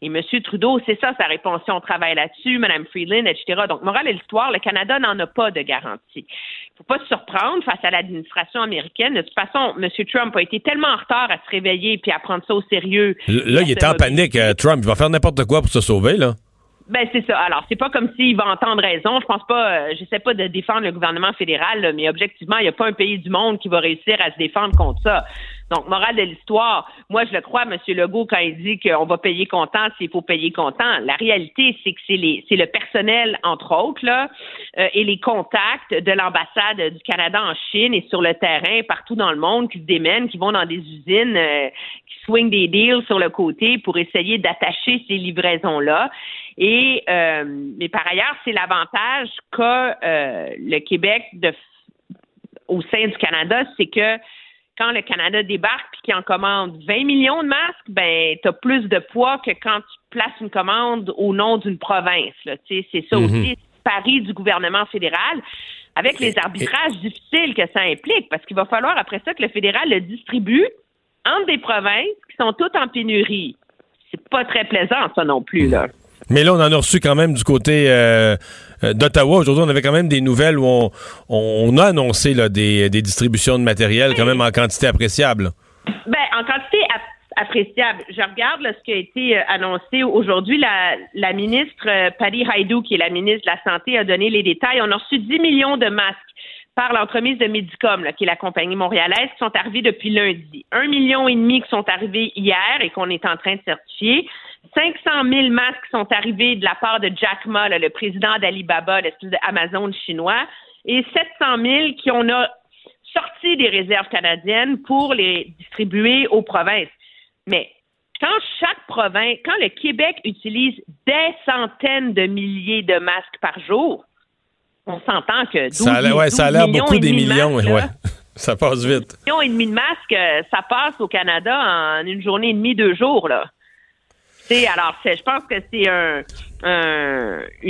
Et M. Trudeau, c'est ça sa réponse. On travaille là-dessus, Mme Freeland, etc. Donc, morale et l'histoire, le Canada n'en a pas de garantie. Il ne faut pas se surprendre face à l'administration américaine. De toute façon, M. Trump a été tellement en retard à se réveiller puis à prendre ça au sérieux. Là, il est en panique, Trump. Il va faire n'importe quoi pour se sauver, là. Ben c'est ça. Alors, c'est pas comme s'il va entendre raison. Je pense pas, j'essaie pas de défendre le gouvernement fédéral, là, mais objectivement, il n'y a pas un pays du monde qui va réussir à se défendre contre ça. Donc, morale de l'histoire, moi, je le crois, M. Legault, quand il dit qu'on va payer comptant s'il faut payer comptant. La réalité, c'est que c'est le personnel, entre autres, là, et les contacts de l'ambassade du Canada en Chine et sur le terrain partout dans le monde qui se démènent, qui vont dans des usines, qui swingent des deals sur le côté pour essayer d'attacher ces livraisons-là. Et mais par ailleurs, c'est l'avantage qu'a le Québec au sein du Canada, c'est que quand le Canada débarque et qu'il en commande 20 millions de masques, ben t'as plus de poids que quand tu places une commande au nom d'une province. Là. C'est ça aussi, le pari du gouvernement fédéral, avec les arbitrages difficiles que ça implique, parce qu'il va falloir après ça que le fédéral le distribue entre des provinces qui sont toutes en pénurie. C'est pas très plaisant, ça non plus, là. Mais là, on en a reçu quand même du côté d'Ottawa. Aujourd'hui, on avait quand même des nouvelles où on a annoncé là, des distributions de matériel quand même en quantité appréciable. Ben, en quantité appréciable. Je regarde là, ce qui a été annoncé aujourd'hui. La ministre Patty Haidu, qui est la ministre de la Santé, a donné les détails. On a reçu 10 millions de masques par l'entremise de Medicom, là, qui est la compagnie montréalaise, qui sont arrivés depuis lundi. 1,5 million qui sont arrivés hier et qu'on est en train de certifier. 500 000 masques sont arrivés de la part de Jack Ma, là, le président d'Alibaba, l'espèce d'Amazon chinois, et 700 000 qui on a sorti des réserves canadiennes pour les distribuer aux provinces. Mais quand chaque province, quand le Québec utilise des centaines de milliers de masques par jour, on s'entend que 12 millions beaucoup des millions, masques, là, ça passe vite. 1,5 million de masques, ça passe au Canada en une journée et demie, 2 jours, là. Alors, je pense que c'est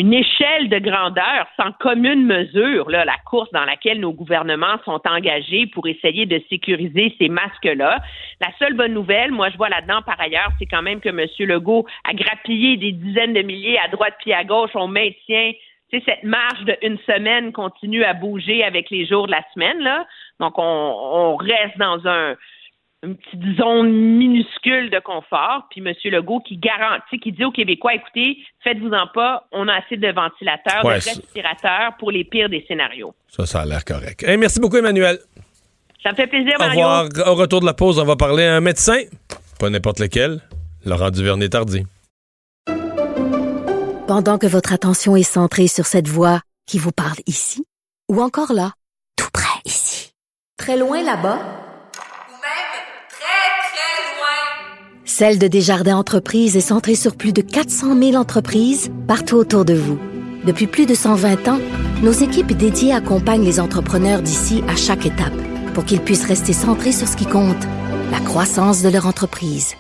une échelle de grandeur sans commune mesure, là, la course dans laquelle nos gouvernements sont engagés pour essayer de sécuriser ces masques-là. La seule bonne nouvelle, moi, je vois là-dedans, par ailleurs, c'est quand même que M. Legault a grappillé des dizaines de milliers à droite puis à gauche. On maintient, tu sais, cette marge de une semaine continue à bouger avec les jours de la semaine, là. Donc, on reste dans une petite zone minuscule de confort, puis M. Legault qui garantit, qui dit aux Québécois, écoutez, faites-vous-en pas, on a assez de ventilateurs, de respirateurs pour les pires des scénarios. Ça a l'air correct. Hey, merci beaucoup, Emmanuel. Ça me fait plaisir, Mario. Au retour de la pause, on va parler à un médecin, pas n'importe lequel, Laurent Duvernay-Tardif. Pendant que votre attention est centrée sur cette voix qui vous parle ici, ou encore là, tout près ici, très loin là-bas, celle de Desjardins Entreprises est centrée sur plus de 400 000 entreprises partout autour de vous. Depuis plus de 120 ans, nos équipes dédiées accompagnent les entrepreneurs d'ici à chaque étape pour qu'ils puissent rester centrés sur ce qui compte, la croissance de leur entreprise.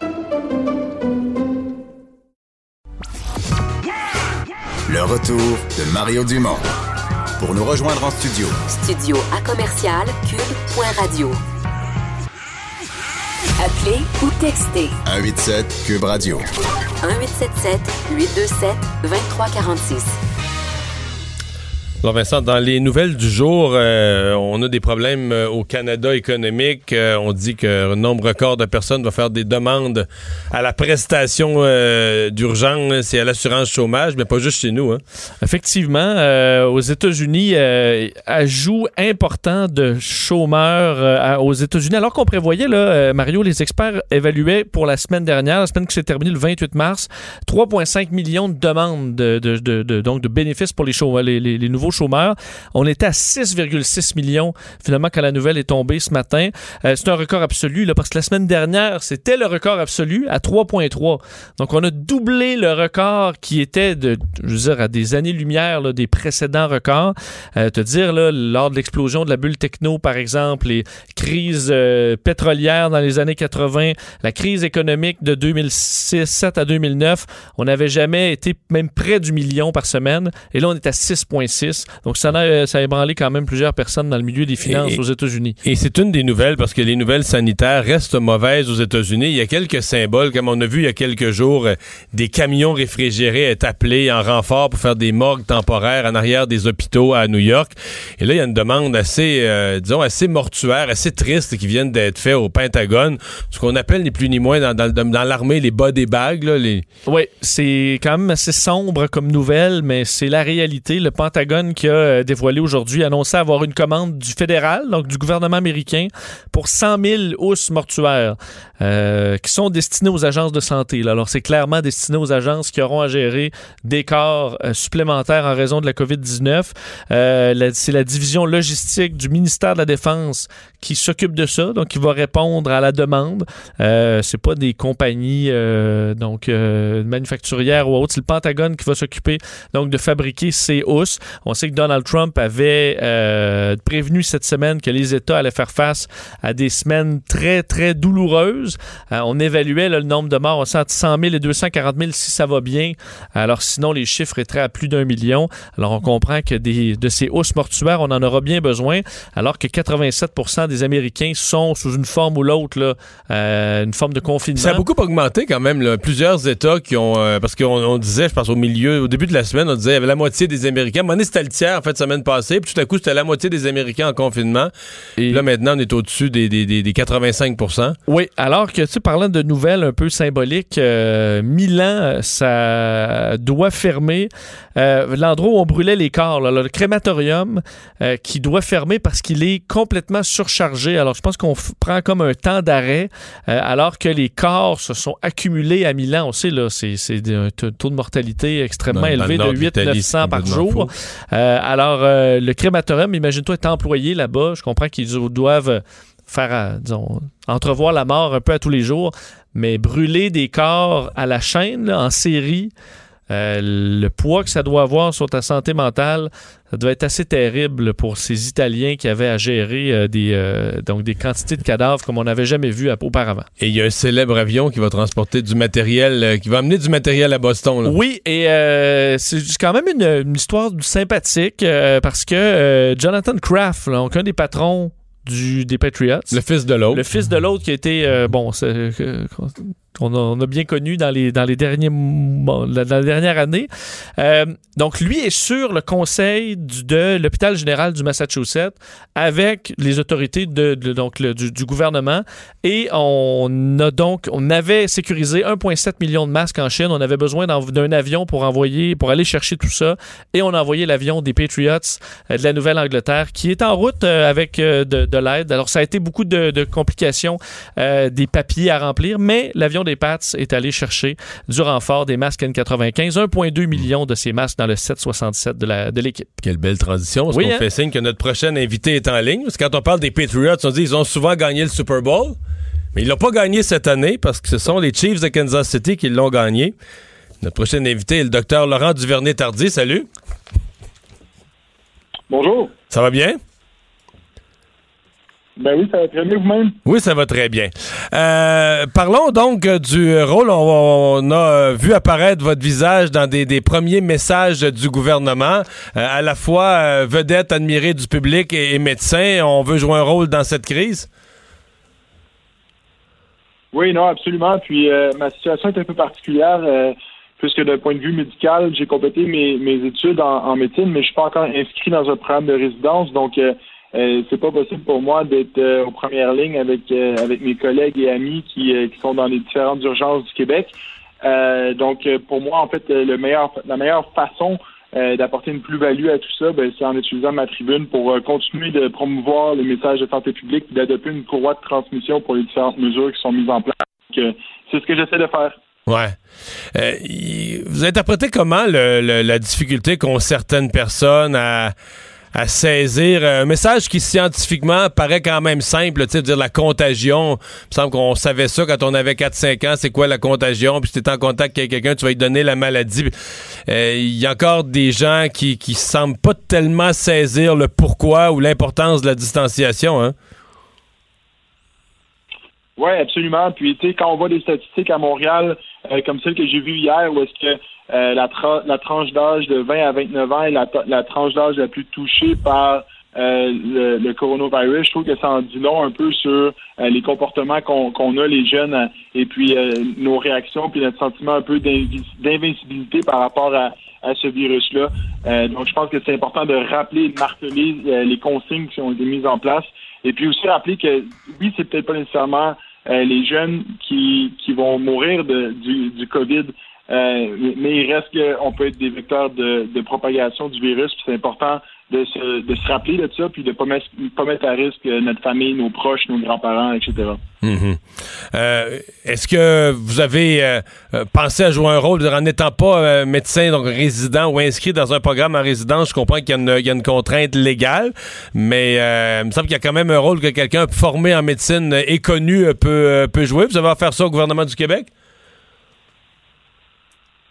Le retour de Mario Dumont. Pour nous rejoindre en studio. Studio à commercial QUB radio. Appelez ou textez 187 QUB radio. 1877 827 2346. Alors Vincent, dans les nouvelles du jour, on a des problèmes au Canada économique. On dit qu'un nombre record de personnes va faire des demandes à la prestation d'urgence et à l'assurance chômage, mais pas juste chez nous. Hein. Effectivement, aux États-Unis, ajout important de chômeurs aux États-Unis. Alors qu'on prévoyait, là, Mario, les experts évaluaient pour la semaine dernière, la semaine qui s'est terminée le 28 mars, 3,5 millions de demandes donc de bénéfices pour les nouveaux nouveaux chômeurs. On était à 6,6 millions, finalement, quand la nouvelle est tombée ce matin. C'est un record absolu, là, parce que la semaine dernière, c'était le record absolu à 3,3. Donc, on a doublé le record qui était, je veux dire, à des années-lumière là, des précédents records. Te dire, là, lors de l'explosion de la bulle techno, par exemple, les crises pétrolières dans les années 80, la crise économique de 2007 à 2009, on n'avait jamais été même près du million par semaine. Et là, on est à 6,6. Donc, ça a ébranlé quand même plusieurs personnes dans le milieu des finances aux États-Unis. Et c'est une des nouvelles, parce que les nouvelles sanitaires restent mauvaises aux États-Unis. Il y a quelques symboles, comme on a vu il y a quelques jours, des camions réfrigérés être appelés en renfort pour faire des morgues temporaires en arrière des hôpitaux à New York. Et là, il y a une demande assez, disons, assez mortuaire, assez triste qui vient d'être faite au Pentagone. Ce qu'on appelle ni plus ni moins dans l'armée les bas des bagues. Oui, c'est quand même assez sombre comme nouvelle, mais c'est la réalité. Le Pentagone qui a dévoilé aujourd'hui, annoncé avoir une commande du fédéral, donc du gouvernement américain, pour 100 000 housses mortuaires qui sont destinées aux agences de santé. Là. Alors, c'est clairement destiné aux agences qui auront à gérer des corps supplémentaires en raison de la COVID-19. C'est la division logistique du ministère de la Défense qui s'occupe de ça, donc qui va répondre à la demande. C'est pas des compagnies manufacturières ou autres, c'est le Pentagone qui va s'occuper donc de fabriquer ces housses. On sait que Donald Trump avait prévenu cette semaine que les États allaient faire face à des semaines très, très douloureuses. On évaluait là, le nombre de morts entre 100 000 et 240 000 si ça va bien. Alors sinon, les chiffres étaient à plus d'1 million. Alors on comprend que de ces housses mortuaires, on en aura bien besoin, alors que 87% des Américains sont sous une forme ou l'autre, là, une forme de confinement. Ça a beaucoup augmenté quand même, là. Plusieurs États qui ont... parce qu'on disait, je pense au début de la semaine, on disait qu'il y avait la moitié des Américains. À un moment donné, c'était le tiers, en fait, semaine passée, puis tout à coup, c'était la moitié des Américains en confinement. Et là, maintenant, on est au-dessus des 85%. Oui, alors que, tu sais, parlant de nouvelles un peu symboliques, Milan, ça doit fermer. L'endroit où on brûlait les corps, là, le crématorium qui doit fermer parce qu'il est complètement surchargé. Alors, je pense qu'on prend comme un temps d'arrêt alors que les corps se sont accumulés à Milan. On sait, là, c'est un taux de mortalité extrêmement élevé de 800-900 par jour. Alors, le crématorium, imagine-toi être employé là-bas. Je comprends qu'ils doivent faire, disons, entrevoir la mort un peu à tous les jours, mais brûler des corps à la chaîne, là, en série... le poids que ça doit avoir sur ta santé mentale, ça doit être assez terrible pour ces Italiens qui avaient à gérer des quantités de cadavres comme on n'avait jamais vu auparavant. Et il y a un célèbre avion qui va transporter du matériel, qui va amener du matériel à Boston. Là. Oui, et c'est quand même une histoire sympathique parce que Jonathan Kraft, donc un des patrons des Patriots. Le fils de l'autre qui a été... on a bien connu dans la dernière année. Donc, lui est sur le conseil de l'hôpital général du Massachusetts avec les autorités du gouvernement. Et on avait sécurisé 1,7 million de masques en Chine. On avait besoin d'un avion pour aller chercher tout ça. Et on a envoyé l'avion des Patriots de la Nouvelle-Angleterre qui est en route avec de l'aide. Alors, ça a été beaucoup de complications, des papiers à remplir, mais l'avion des Pats est allé chercher du renfort des masques N95. 1,2 million de ces masques dans le 767 de l'équipe. Quelle belle transition. Est-ce qu'on fait signe que notre prochain invité est en ligne? Parce que quand on parle des Patriots, on dit qu'ils ont souvent gagné le Super Bowl, mais ils ne l'ont pas gagné cette année parce que ce sont les Chiefs de Kansas City qui l'ont gagné. Notre prochain invité est le docteur Laurent Duvernay-Tardif. Salut. Bonjour. Ça va bien? Ben oui, ça va très bien vous-même. Oui, ça va très bien. Parlons donc du rôle. On a vu apparaître votre visage dans des premiers messages du gouvernement, à la fois vedette, admirée du public et médecin. On veut jouer un rôle dans cette crise? Oui, non, absolument. Puis ma situation est un peu particulière, puisque d'un point de vue médical, j'ai complété mes études en médecine, mais je suis pas encore inscrit dans un programme de résidence, donc... c'est pas possible pour moi d'être aux premières lignes avec mes collègues et amis qui sont dans les différentes urgences du Québec. Donc, pour moi, en fait, la meilleure façon d'apporter une plus-value à tout ça, c'est en utilisant ma tribune pour continuer de promouvoir les messages de santé publique et d'adopter une courroie de transmission pour les différentes mesures qui sont mises en place. Donc, c'est ce que j'essaie de faire. Ouais. Vous interprétez comment la difficulté qu'ont certaines personnes à saisir un message qui scientifiquement paraît quand même simple, tu sais, dire la contagion. Il me semble qu'on savait ça quand on avait 4-5 ans, c'est quoi la contagion, puis si t'es en contact avec quelqu'un, tu vas lui donner la maladie. Il y a encore des gens qui semblent pas tellement saisir le pourquoi ou l'importance de la distanciation, hein? Oui, absolument. Puis, tu sais, quand on voit des statistiques à Montréal, comme celle que j'ai vue hier, où est-ce que la tranche d'âge de 20 à 29 ans est la tranche d'âge la plus touchée par le coronavirus, je trouve que ça en dit long un peu sur les comportements qu'on a, les jeunes, et puis nos réactions, puis notre sentiment un peu d'invincibilité par rapport à ce virus-là. Donc, je pense que c'est important de rappeler et de marteler les consignes qui ont été mises en place. Et puis aussi rappeler que, oui, c'est peut-être pas nécessairement les jeunes qui vont mourir du COVID, mais il reste qu'on peut être des vecteurs de propagation du virus. Puis c'est important de se rappeler de ça, puis de pas mettre à risque notre famille, nos proches, nos grands-parents, etc. Mm-hmm. Est-ce que vous avez pensé à jouer un rôle en n'étant pas médecin, donc résident ou inscrit dans un programme en résidence? Je comprends qu'il y a une contrainte légale, mais il me semble qu'il y a quand même un rôle que quelqu'un formé en médecine et connu peut jouer. Vous avez offert ça au gouvernement du Québec?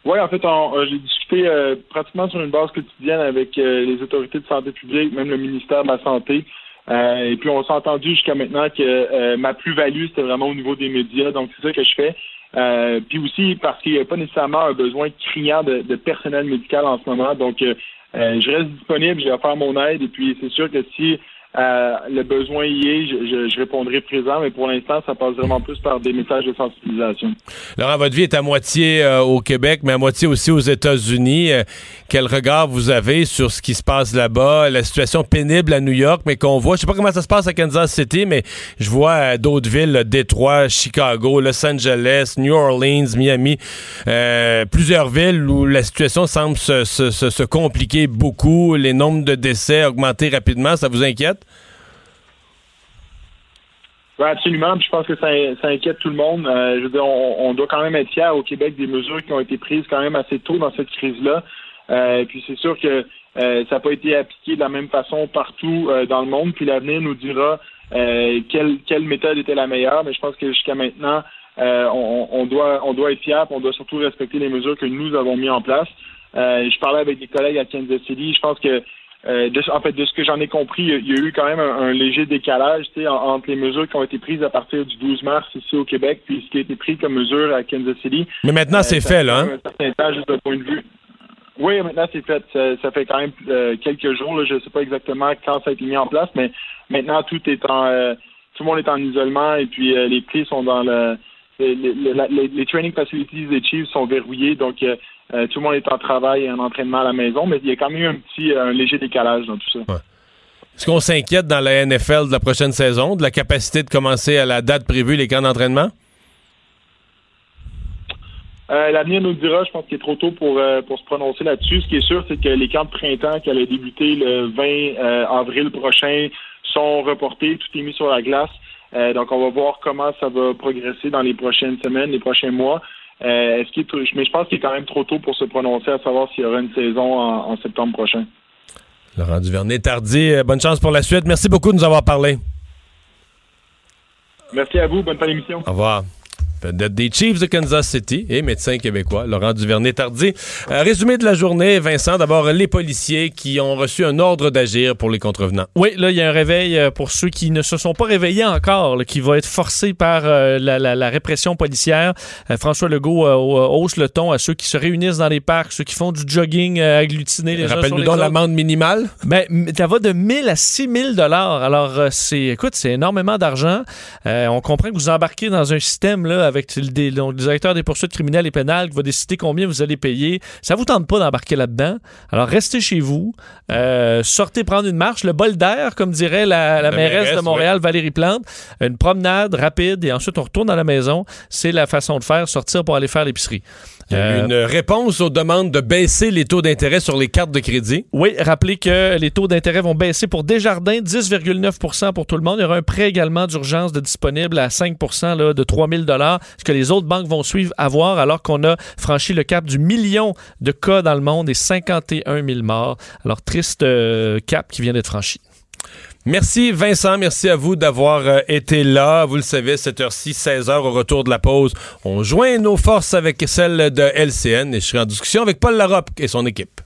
Oui, en fait, j'ai discuté pratiquement sur une base quotidienne avec les autorités de santé publique, même le ministère de la Santé. Et puis, on s'est entendu jusqu'à maintenant que ma plus-value, c'était vraiment au niveau des médias. Donc, c'est ça que je fais. Puis aussi, parce qu'il n'y a pas nécessairement un besoin criant de personnel médical en ce moment. Donc, je reste disponible, j'ai offert mon aide. Et puis, c'est sûr que si le besoin y est, je répondrai présent, mais pour l'instant, ça passe vraiment plus par des messages de sensibilisation. Laurent, votre vie est à moitié au Québec, mais à moitié aussi aux États-Unis. Quel regard vous avez sur ce qui se passe là-bas, la situation pénible à New York, mais qu'on voit, je sais pas comment ça se passe à Kansas City, mais je vois d'autres villes, Détroit, Chicago, Los Angeles, New Orleans, Miami, plusieurs villes où la situation semble se compliquer beaucoup, les nombres de décès augmenter rapidement, ça vous inquiète? Oui, absolument. Puis je pense que ça inquiète tout le monde. Je veux dire, on doit quand même être fiers au Québec des mesures qui ont été prises quand même assez tôt dans cette crise-là. Puis c'est sûr que ça n'a pas été appliqué de la même façon partout dans le monde. Puis l'avenir nous dira quelle méthode était la meilleure. Mais je pense que jusqu'à maintenant, on doit être fiers. On doit surtout respecter les mesures que nous avons mises en place. Je parlais avec des collègues à Kansas City. Je pense que de ce que j'en ai compris, il y a eu quand même un léger décalage entre les mesures qui ont été prises à partir du 12 mars ici au Québec puis ce qui a été pris comme mesure à Kansas City. Mais maintenant, c'est fait, là. Hein? Un certain temps, juste d'un point de vue. Oui, maintenant, c'est fait. Ça fait quand même quelques jours. Là, je ne sais pas exactement quand ça a été mis en place, mais maintenant, tout le monde est en isolement et puis les clés sont dans le... Les training facilities des Chiefs sont verrouillées, donc tout le monde est en travail et en entraînement à la maison, mais il y a quand même eu un léger décalage dans tout ça. Ouais. Est-ce qu'on s'inquiète dans la NFL de la prochaine saison, de la capacité de commencer à la date prévue les camps d'entraînement? L'avenir nous le dira, je pense qu'il est trop tôt pour se prononcer là-dessus. Ce qui est sûr, c'est que les camps de printemps qui allaient débuter le 20 avril prochain sont reportés, tout est mis sur la glace. Donc, on va voir comment ça va progresser dans les prochaines semaines, les prochains mois. Mais je pense qu'il est quand même trop tôt pour se prononcer à savoir s'il y aura une saison en septembre prochain. Laurent Duvernay-Tardif, bonne chance pour la suite. Merci beaucoup de nous avoir parlé. Merci à vous. Bonne fin d'émission. Au revoir. Des Chiefs de Kansas City et médecin québécois, Laurent Duvernay-Tardif. Résumé de la journée, Vincent, d'abord les policiers qui ont reçu un ordre d'agir pour les contrevenants. Oui, là, il y a un réveil pour ceux qui ne se sont pas réveillés encore, là, qui va être forcé par la répression policière. François Legault hausse le ton à ceux qui se réunissent dans les parcs, ceux qui font du jogging agglutiné les uns sur les autres. Rappelle-nous donc l'amende minimale. Ben, ça va de 1 000 à 6 000 $. Alors, c'est énormément d'argent. On comprend que vous embarquez dans un système, là, avec le directeur des poursuites criminelles et pénales qui va décider combien vous allez payer. Ça vous tente pas d'embarquer là-dedans. Alors, restez chez vous. Sortez prendre une marche. Le bol d'air, comme dirait la mairesse de Montréal, ouais. Valérie Plante. Une promenade rapide et ensuite, on retourne à la maison. C'est la façon de faire. Sortir pour aller faire l'épicerie. Il y a eu une réponse aux demandes de baisser les taux d'intérêt sur les cartes de crédit. Oui, rappelez que les taux d'intérêt vont baisser pour Desjardins, 10,9 % pour tout le monde. Il y aura un prêt également d'urgence de disponible à 5 % là, de 3 000 $. Est-ce que les autres banques vont suivre à voir, alors qu'on a franchi le cap du 1 000 000 de cas dans le monde et 51 000 morts. Alors, triste cap qui vient d'être franchi. Merci Vincent, merci à vous d'avoir été là. Vous le savez, cette heure-ci, 16h, au retour de la pause, on joint nos forces avec celles de LCN et je serai en discussion avec Paul Larocque et son équipe.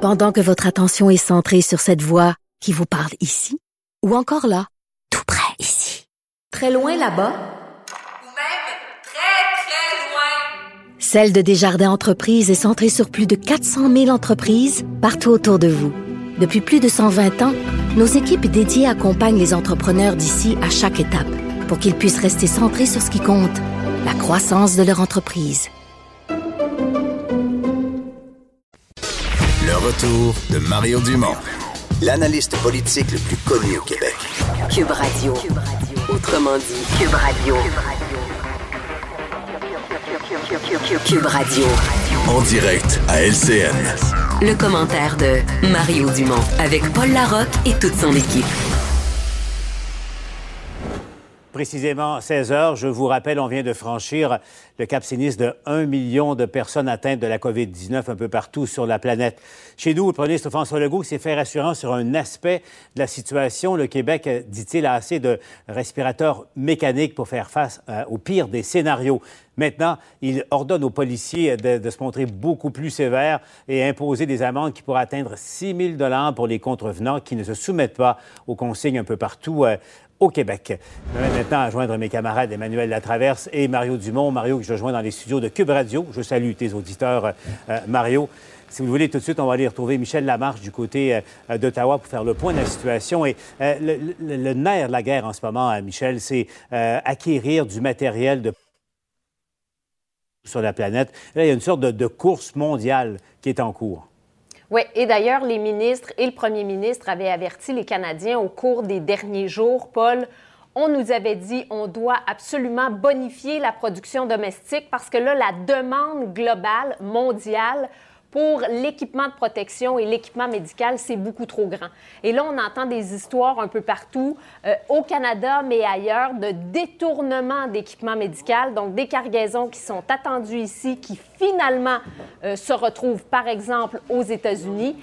Pendant que votre attention est centrée sur cette voix qui vous parle ici, ou encore là, tout près ici, très loin là-bas, celle de Desjardins Entreprises est centrée sur plus de 400 000 entreprises partout autour de vous. Depuis plus de 120 ans, nos équipes dédiées accompagnent les entrepreneurs d'ici à chaque étape pour qu'ils puissent rester centrés sur ce qui compte, la croissance de leur entreprise. Le retour de Mario Dumont, l'analyste politique le plus connu au Québec. QUB Radio. Autrement dit, QUB Radio. QUB Radio. En direct à LCN. Le commentaire de Mario Dumont avec Paul Larocque et toute son équipe. Précisément 16h, je vous rappelle, on vient de franchir le cap sinistre de 1 million de personnes atteintes de la COVID-19 un peu partout sur la planète. Chez nous, le premier ministre François Legault s'est fait rassurant sur un aspect de la situation. Le Québec, dit-il, a assez de respirateurs mécaniques pour faire face au pire des scénarios. Maintenant, il ordonne aux policiers de se montrer beaucoup plus sévères et imposer des amendes qui pourraient atteindre 6 000 $ pour les contrevenants qui ne se soumettent pas aux consignes un peu partout au Québec. Je vais maintenant à joindre mes camarades Emmanuel Latraverse et Mario Dumont. Mario, que je rejoins dans les studios de QUB Radio. Je salue tes auditeurs, Mario. Si vous le voulez, tout de suite, on va aller retrouver Michel Lamarche du côté d'Ottawa pour faire le point de la situation. Et le nerf de la guerre en ce moment, Michel, c'est acquérir du matériel de sur la planète. Là, il y a une sorte de course mondiale qui est en cours. Oui, et d'ailleurs, les ministres et le premier ministre avaient averti les Canadiens au cours des derniers jours, Paul. On nous avait dit qu'on doit absolument bonifier la production domestique parce que là, la demande globale, mondiale, pour l'équipement de protection et l'équipement médical, c'est beaucoup trop grand. Et là, on entend des histoires un peu partout, au Canada, mais ailleurs, de détournement d'équipement médical, donc des cargaisons qui sont attendues ici, qui finalement se retrouvent, par exemple, aux États-Unis.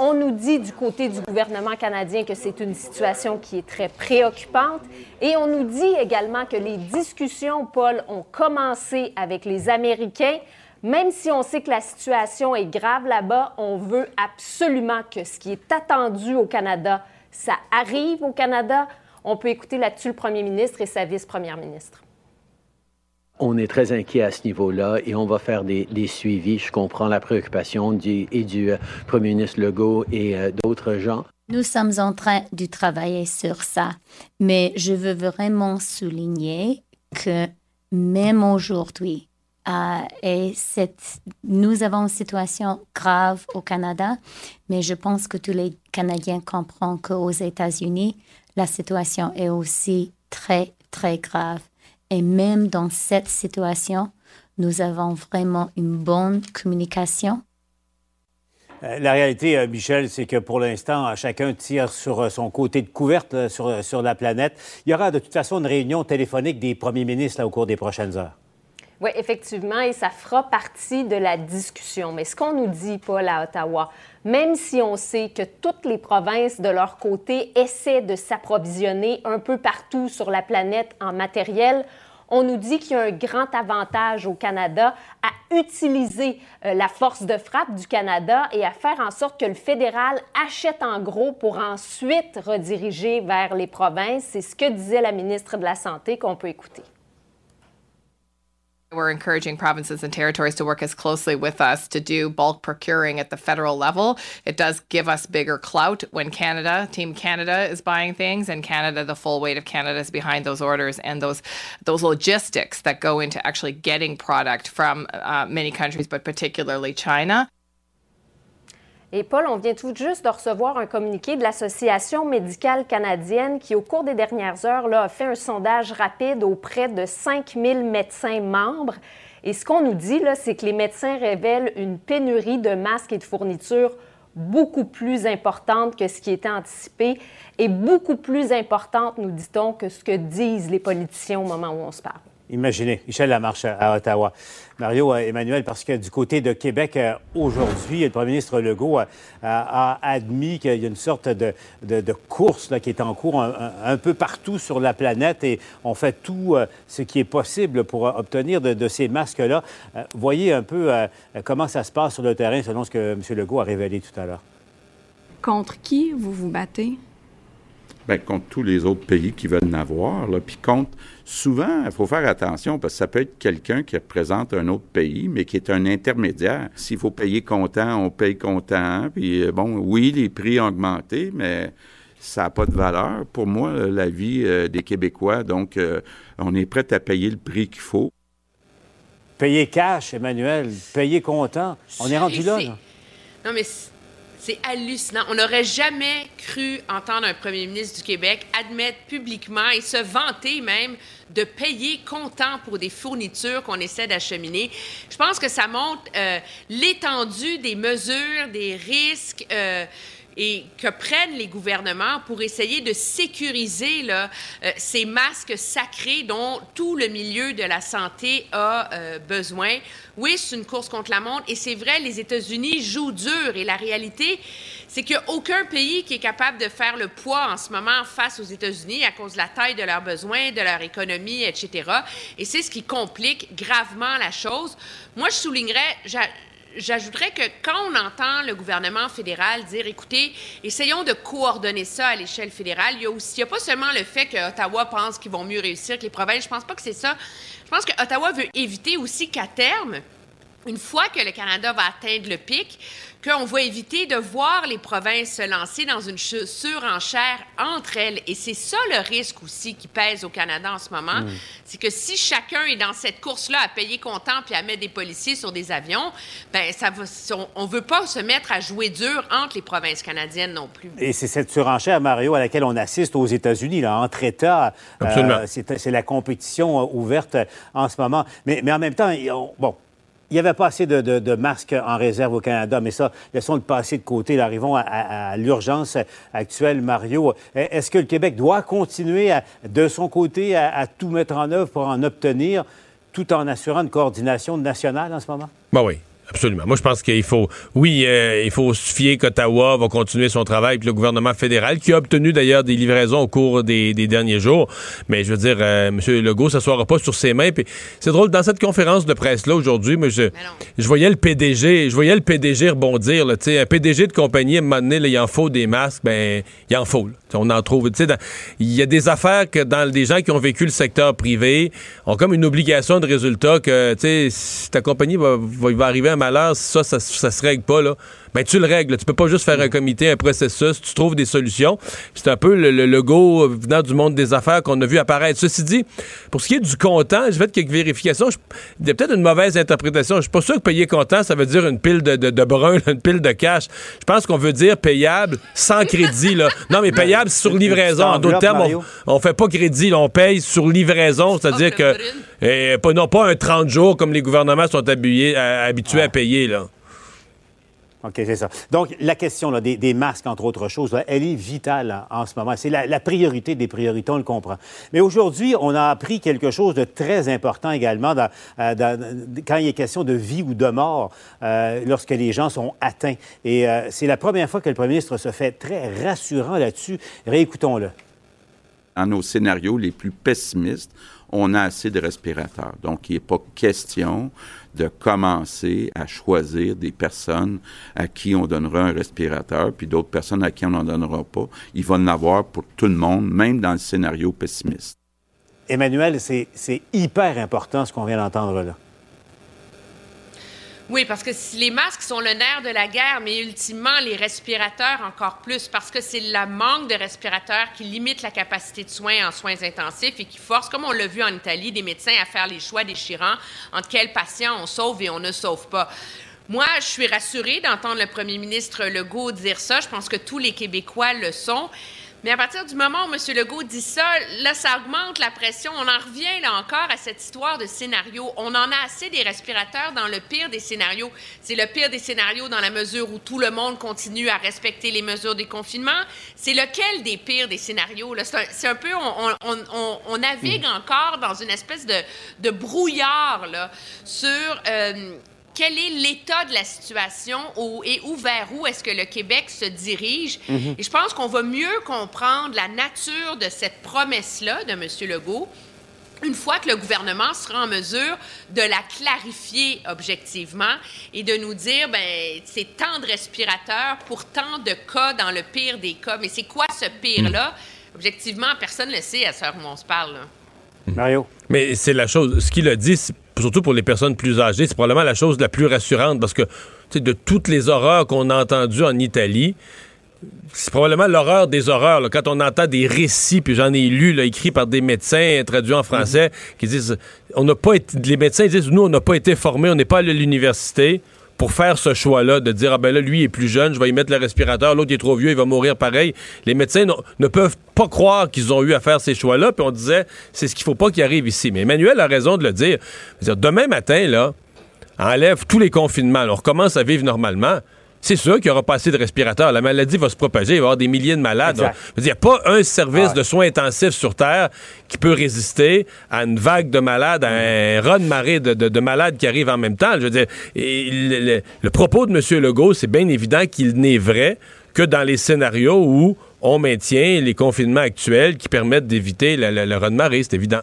On nous dit du côté du gouvernement canadien que c'est une situation qui est très préoccupante. Et on nous dit également que les discussions, Paul, ont commencé avec les Américains. Même si on sait que la situation est grave là-bas, on veut absolument que ce qui est attendu au Canada, ça arrive au Canada. On peut écouter là-dessus le premier ministre et sa vice-première ministre. On est très inquiet à ce niveau-là et on va faire des suivis. Je comprends la préoccupation du premier ministre Legault et d'autres gens. Nous sommes en train de travailler sur ça, mais je veux vraiment souligner que même aujourd'hui, nous avons une situation grave au Canada, mais je pense que tous les Canadiens comprennent qu'aux États-Unis, la situation est aussi très, très grave. Et même dans cette situation, nous avons vraiment une bonne communication. La réalité, Michel, c'est que pour l'instant, chacun tire sur son côté de couverte sur la planète. Il y aura de toute façon une réunion téléphonique des premiers ministres là, au cours des prochaines heures. Oui, effectivement, et ça fera partie de la discussion. Mais ce qu'on nous dit, Paul, à Ottawa, même si on sait que toutes les provinces, de leur côté, essaient de s'approvisionner un peu partout sur la planète en matériel, on nous dit qu'il y a un grand avantage au Canada à utiliser la force de frappe du Canada et à faire en sorte que le fédéral achète en gros pour ensuite rediriger vers les provinces. C'est ce que disait la ministre de la Santé qu'on peut écouter. We're encouraging provinces and territories to work as closely with us to do bulk procuring at the federal level. It does give us bigger clout when Canada, Team Canada, is buying things, and Canada, the full weight of Canada is behind those orders and those logistics that go into actually getting product from many countries, but particularly China. Et Paul, on vient tout juste de recevoir un communiqué de l'Association médicale canadienne qui, au cours des dernières heures, là, a fait un sondage rapide auprès de 5 000 médecins membres. Et ce qu'on nous dit, là, c'est que les médecins révèlent une pénurie de masques et de fournitures beaucoup plus importante que ce qui était anticipé et beaucoup plus importante, nous dit-on, que ce que disent les politiciens au moment où on se parle. Imaginez, Michel Lamarche à Ottawa. Mario, Emmanuel, parce que du côté de Québec, aujourd'hui, le premier ministre Legault a admis qu'il y a une sorte de course là, qui est en cours un peu partout sur la planète et on fait tout ce qui est possible pour obtenir de ces masques-là. Voyez un peu comment ça se passe sur le terrain selon ce que M. Legault a révélé tout à l'heure. Contre qui vous vous battez? Bien, contre tous les autres pays qui veulent en avoir, là, puis contre... Souvent, il faut faire attention parce que ça peut être quelqu'un qui représente un autre pays, mais qui est un intermédiaire. S'il faut payer comptant, on paye comptant. Puis bon, oui, les prix ont augmenté, mais ça n'a pas de valeur. Pour moi, la vie des Québécois, donc on est prêt à payer le prix qu'il faut. Payer cash, Emmanuel, payer comptant. On est rendu là, là. Non, mais... C'est hallucinant. On n'aurait jamais cru entendre un premier ministre du Québec admettre publiquement et se vanter même de payer comptant pour des fournitures qu'on essaie d'acheminer. Je pense que ça montre l'étendue des mesures, des risques... et que prennent les gouvernements pour essayer de sécuriser là, ces masques sacrés dont tout le milieu de la santé a besoin. Oui, c'est une course contre la montre et c'est vrai, les États-Unis jouent dur et la réalité, c'est qu'il n'y a aucun pays qui est capable de faire le poids en ce moment face aux États-Unis à cause de la taille de leurs besoins, de leur économie, etc. Et c'est ce qui complique gravement la chose. Moi, je soulignerais... J'ajouterais que quand on entend le gouvernement fédéral dire « Écoutez, essayons de coordonner ça à l'échelle fédérale », il n'y a pas seulement le fait qu'Ottawa pense qu'ils vont mieux réussir que les provinces. Je pense pas que c'est ça. Je pense qu'Ottawa veut éviter aussi qu'à terme, une fois que le Canada va atteindre le pic, qu'on va éviter de voir les provinces se lancer dans une surenchère entre elles. Et c'est ça le risque aussi qui pèse au Canada en ce moment. Mmh. C'est que si chacun est dans cette course-là à payer comptant puis à mettre des policiers sur des avions, bien, ça va, on ne veut pas se mettre à jouer dur entre les provinces canadiennes non plus. Et c'est cette surenchère, Mario, à laquelle on assiste aux États-Unis, là, entre États. Absolument. C'est la compétition ouverte en ce moment. Mais en même temps, bon... Il n'y avait pas assez de masques en réserve au Canada, mais ça, laissons le passer de côté. Là, arrivons à l'urgence actuelle, Mario. Est-ce que le Québec doit continuer, de son côté, à tout mettre en œuvre pour en obtenir, tout en assurant une coordination nationale en ce moment? Ben oui. Absolument. Moi, je pense qu'il faut... Oui, il faut se fier qu'Ottawa va continuer son travail avec le gouvernement fédéral, qui a obtenu d'ailleurs des livraisons au cours des derniers jours. Mais je veux dire, M. Legault ne s'assoira pas sur ses mains. Puis c'est drôle, dans cette conférence de presse-là aujourd'hui, moi, je voyais le PDG rebondir. Là, un PDG de compagnie, à un moment donné, là, il en faut des masques, ben il en faut. On en trouve. Il y a des affaires que dans des gens qui ont vécu le secteur privé ont comme une obligation de résultat que si ta compagnie va arriver à malheur, si ça se règle pas, là, ben tu le règles. Tu peux pas juste faire un comité, un processus, tu trouves des solutions. C'est un peu le logo venant du monde des affaires qu'on a vu apparaître. Ceci dit, pour ce qui est du comptant, je vais faire quelques vérifications. Il y a peut-être une mauvaise interprétation. Je suis pas sûr que payer comptant, ça veut dire une pile de brun, une pile de cash. Je pense qu'on veut dire payable sans crédit. Là. Non, mais payable sur livraison. En d'autres termes, on fait pas crédit, là, on paye sur livraison, c'est-à-dire que... Et non pas un 30 jours comme les gouvernements sont habitués à payer, là. OK, c'est ça. Donc, la question là, des masques, entre autres choses, là, elle est vitale là, en ce moment. C'est la priorité des priorités, on le comprend. Mais aujourd'hui, on a appris quelque chose de très important également quand il est question de vie ou de mort lorsque les gens sont atteints. Et c'est la première fois que le premier ministre se fait très rassurant là-dessus. Réécoutons-le. Dans nos scénarios les plus pessimistes, on a assez de respirateurs. Donc, il n'est pas question de commencer à choisir des personnes à qui on donnera un respirateur, puis d'autres personnes à qui on n'en donnera pas. Il va en avoir pour tout le monde, même dans le scénario pessimiste. Emmanuel, c'est hyper important ce qu'on vient d'entendre là. Oui, parce que les masques sont le nerf de la guerre, mais ultimement, les respirateurs encore plus, parce que c'est le manque de respirateurs qui limite la capacité de soins en soins intensifs et qui force, comme on l'a vu en Italie, des médecins à faire les choix déchirants entre quels patients on sauve et on ne sauve pas. Moi, je suis rassurée d'entendre le premier ministre Legault dire ça. Je pense que tous les Québécois le sont. Mais à partir du moment où M. Legault dit ça, là, ça augmente la pression. On en revient, là encore, à cette histoire de scénario. On en a assez des respirateurs dans le pire des scénarios. C'est le pire des scénarios dans la mesure où tout le monde continue à respecter les mesures des confinements. C'est lequel des pires des scénarios? Là, c'est un peu... On navigue encore dans une espèce de brouillard là, sur... Quel est l'état de la situation et vers où est-ce que le Québec se dirige? Mm-hmm. Et je pense qu'on va mieux comprendre la nature de cette promesse-là de M. Legault une fois que le gouvernement sera en mesure de la clarifier objectivement et de nous dire, bien, c'est tant de respirateurs pour tant de cas dans le pire des cas. Mais c'est quoi ce pire-là? Objectivement, personne ne le sait à ce moment où on se parle. Là. Mario? Mais c'est la chose. Ce qu'il a dit, surtout pour les personnes plus âgées, c'est probablement la chose la plus rassurante parce que de toutes les horreurs qu'on a entendues en Italie, c'est probablement l'horreur des horreurs. Là. Quand on entend des récits, puis j'en ai lu, là, écrits par des médecins, traduits en français, qui disent, les médecins disent, nous, on n'a pas été formés, on n'est pas allé à l'université pour faire ce choix-là, de dire, ah ben là, lui, il est plus jeune, je vais y mettre le respirateur, l'autre, il est trop vieux, il va mourir pareil. Les médecins ne peuvent pas croire qu'ils ont eu à faire ces choix-là, puis on disait, c'est ce qu'il faut pas qu'il arrive ici. Mais Emmanuel a raison de le dire. C'est-à-dire, demain matin, là, enlève tous les confinements, là, on recommence à vivre normalement. C'est sûr qu'il n'y aura pas assez de respirateurs. La maladie va se propager, il va y avoir des milliers de malades. Il n'y a pas un service de soins intensifs sur Terre qui peut résister à une vague de malades, à un raz de marée de malades qui arrivent en même temps. Je veux dire, le propos de M. Legault, c'est bien évident qu'il n'est vrai que dans les scénarios où on maintient les confinements actuels qui permettent d'éviter le raz de marée, c'est évident.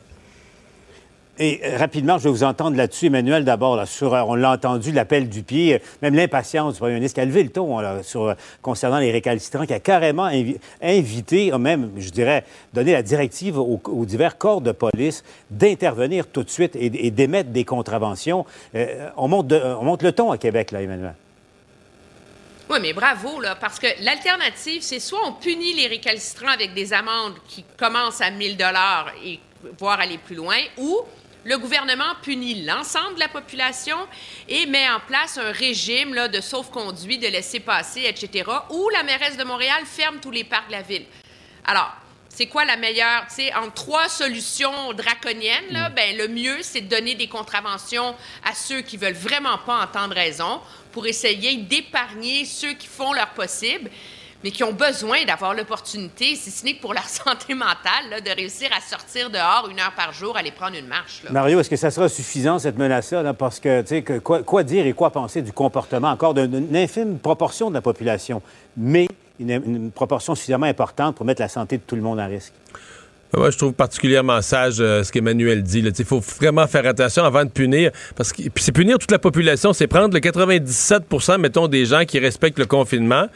Et rapidement, je vais vous entendre là-dessus, Emmanuel, d'abord, là, sur, on l'a entendu, l'appel du pied, même l'impatience du premier ministre qui a levé le ton là, concernant les récalcitrants, qui a carrément invité, même, je dirais, donné la directive aux divers corps de police d'intervenir tout de suite et d'émettre des contraventions. On monte le ton à Québec, là, Emmanuel. Oui, mais bravo, là, parce que l'alternative, c'est soit on punit les récalcitrants avec des amendes qui commencent à 1 000 $ et voire aller plus loin, ou... Le gouvernement punit l'ensemble de la population et met en place un régime là, de sauf-conduit, de laisser-passer, etc., où la mairesse de Montréal ferme tous les parcs de la ville. Alors, c'est quoi la meilleure? Tu sais, entre 3 solutions draconiennes, là, ben, le mieux, c'est de donner des contraventions à ceux qui veulent vraiment pas entendre raison pour essayer d'épargner ceux qui font leur possible, mais qui ont besoin d'avoir l'opportunité, si ce n'est que pour leur santé mentale, là, de réussir à sortir dehors 1 heure par jour, aller prendre une marche. Là. Mario, est-ce que ça sera suffisant, cette menace-là? Là, parce que, tu sais, quoi dire et quoi penser du comportement encore d'une infime proportion de la population, mais une proportion suffisamment importante pour mettre la santé de tout le monde en risque? Moi, je trouve particulièrement sage ce qu'Emmanuel dit. Il faut vraiment faire attention avant de punir. Parce que c'est punir toute la population, c'est prendre le 97%, mettons, des gens qui respectent le confinement,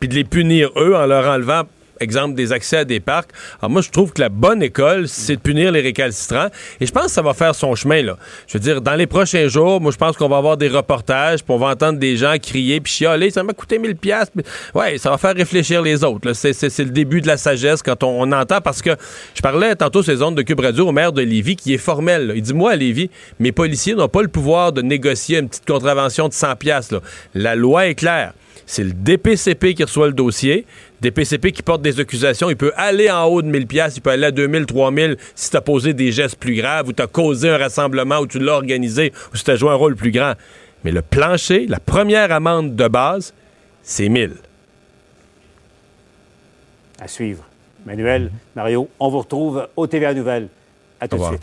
puis de les punir, eux, en leur enlevant, exemple, des accès à des parcs. Alors moi, je trouve que la bonne école, c'est de punir les récalcitrants. Et je pense que ça va faire son chemin, là. Je veux dire, dans les prochains jours, moi, je pense qu'on va avoir des reportages, puis on va entendre des gens crier, puis chialer, ça m'a coûté 1000$. Ouais, ça va faire réfléchir les autres, là. C'est le début de la sagesse quand on entend, parce que je parlais tantôt sur les ondes de Cube Radio au maire de Lévis, qui est formel, là. Il dit, moi, à Lévis, mes policiers n'ont pas le pouvoir de négocier une petite contravention de 100$, là. La loi est claire. C'est le DPCP qui reçoit le dossier. DPCP qui porte des accusations. Il peut aller en haut de 1000$, il peut aller à 2000, 3000 si t'as posé des gestes plus graves ou t'as causé un rassemblement ou tu l'as organisé ou si t'as joué un rôle plus grand. Mais le plancher, la première amende de base, c'est 1000. À suivre. Manuel, Mario, on vous retrouve au TVA Nouvelles. À tout de suite.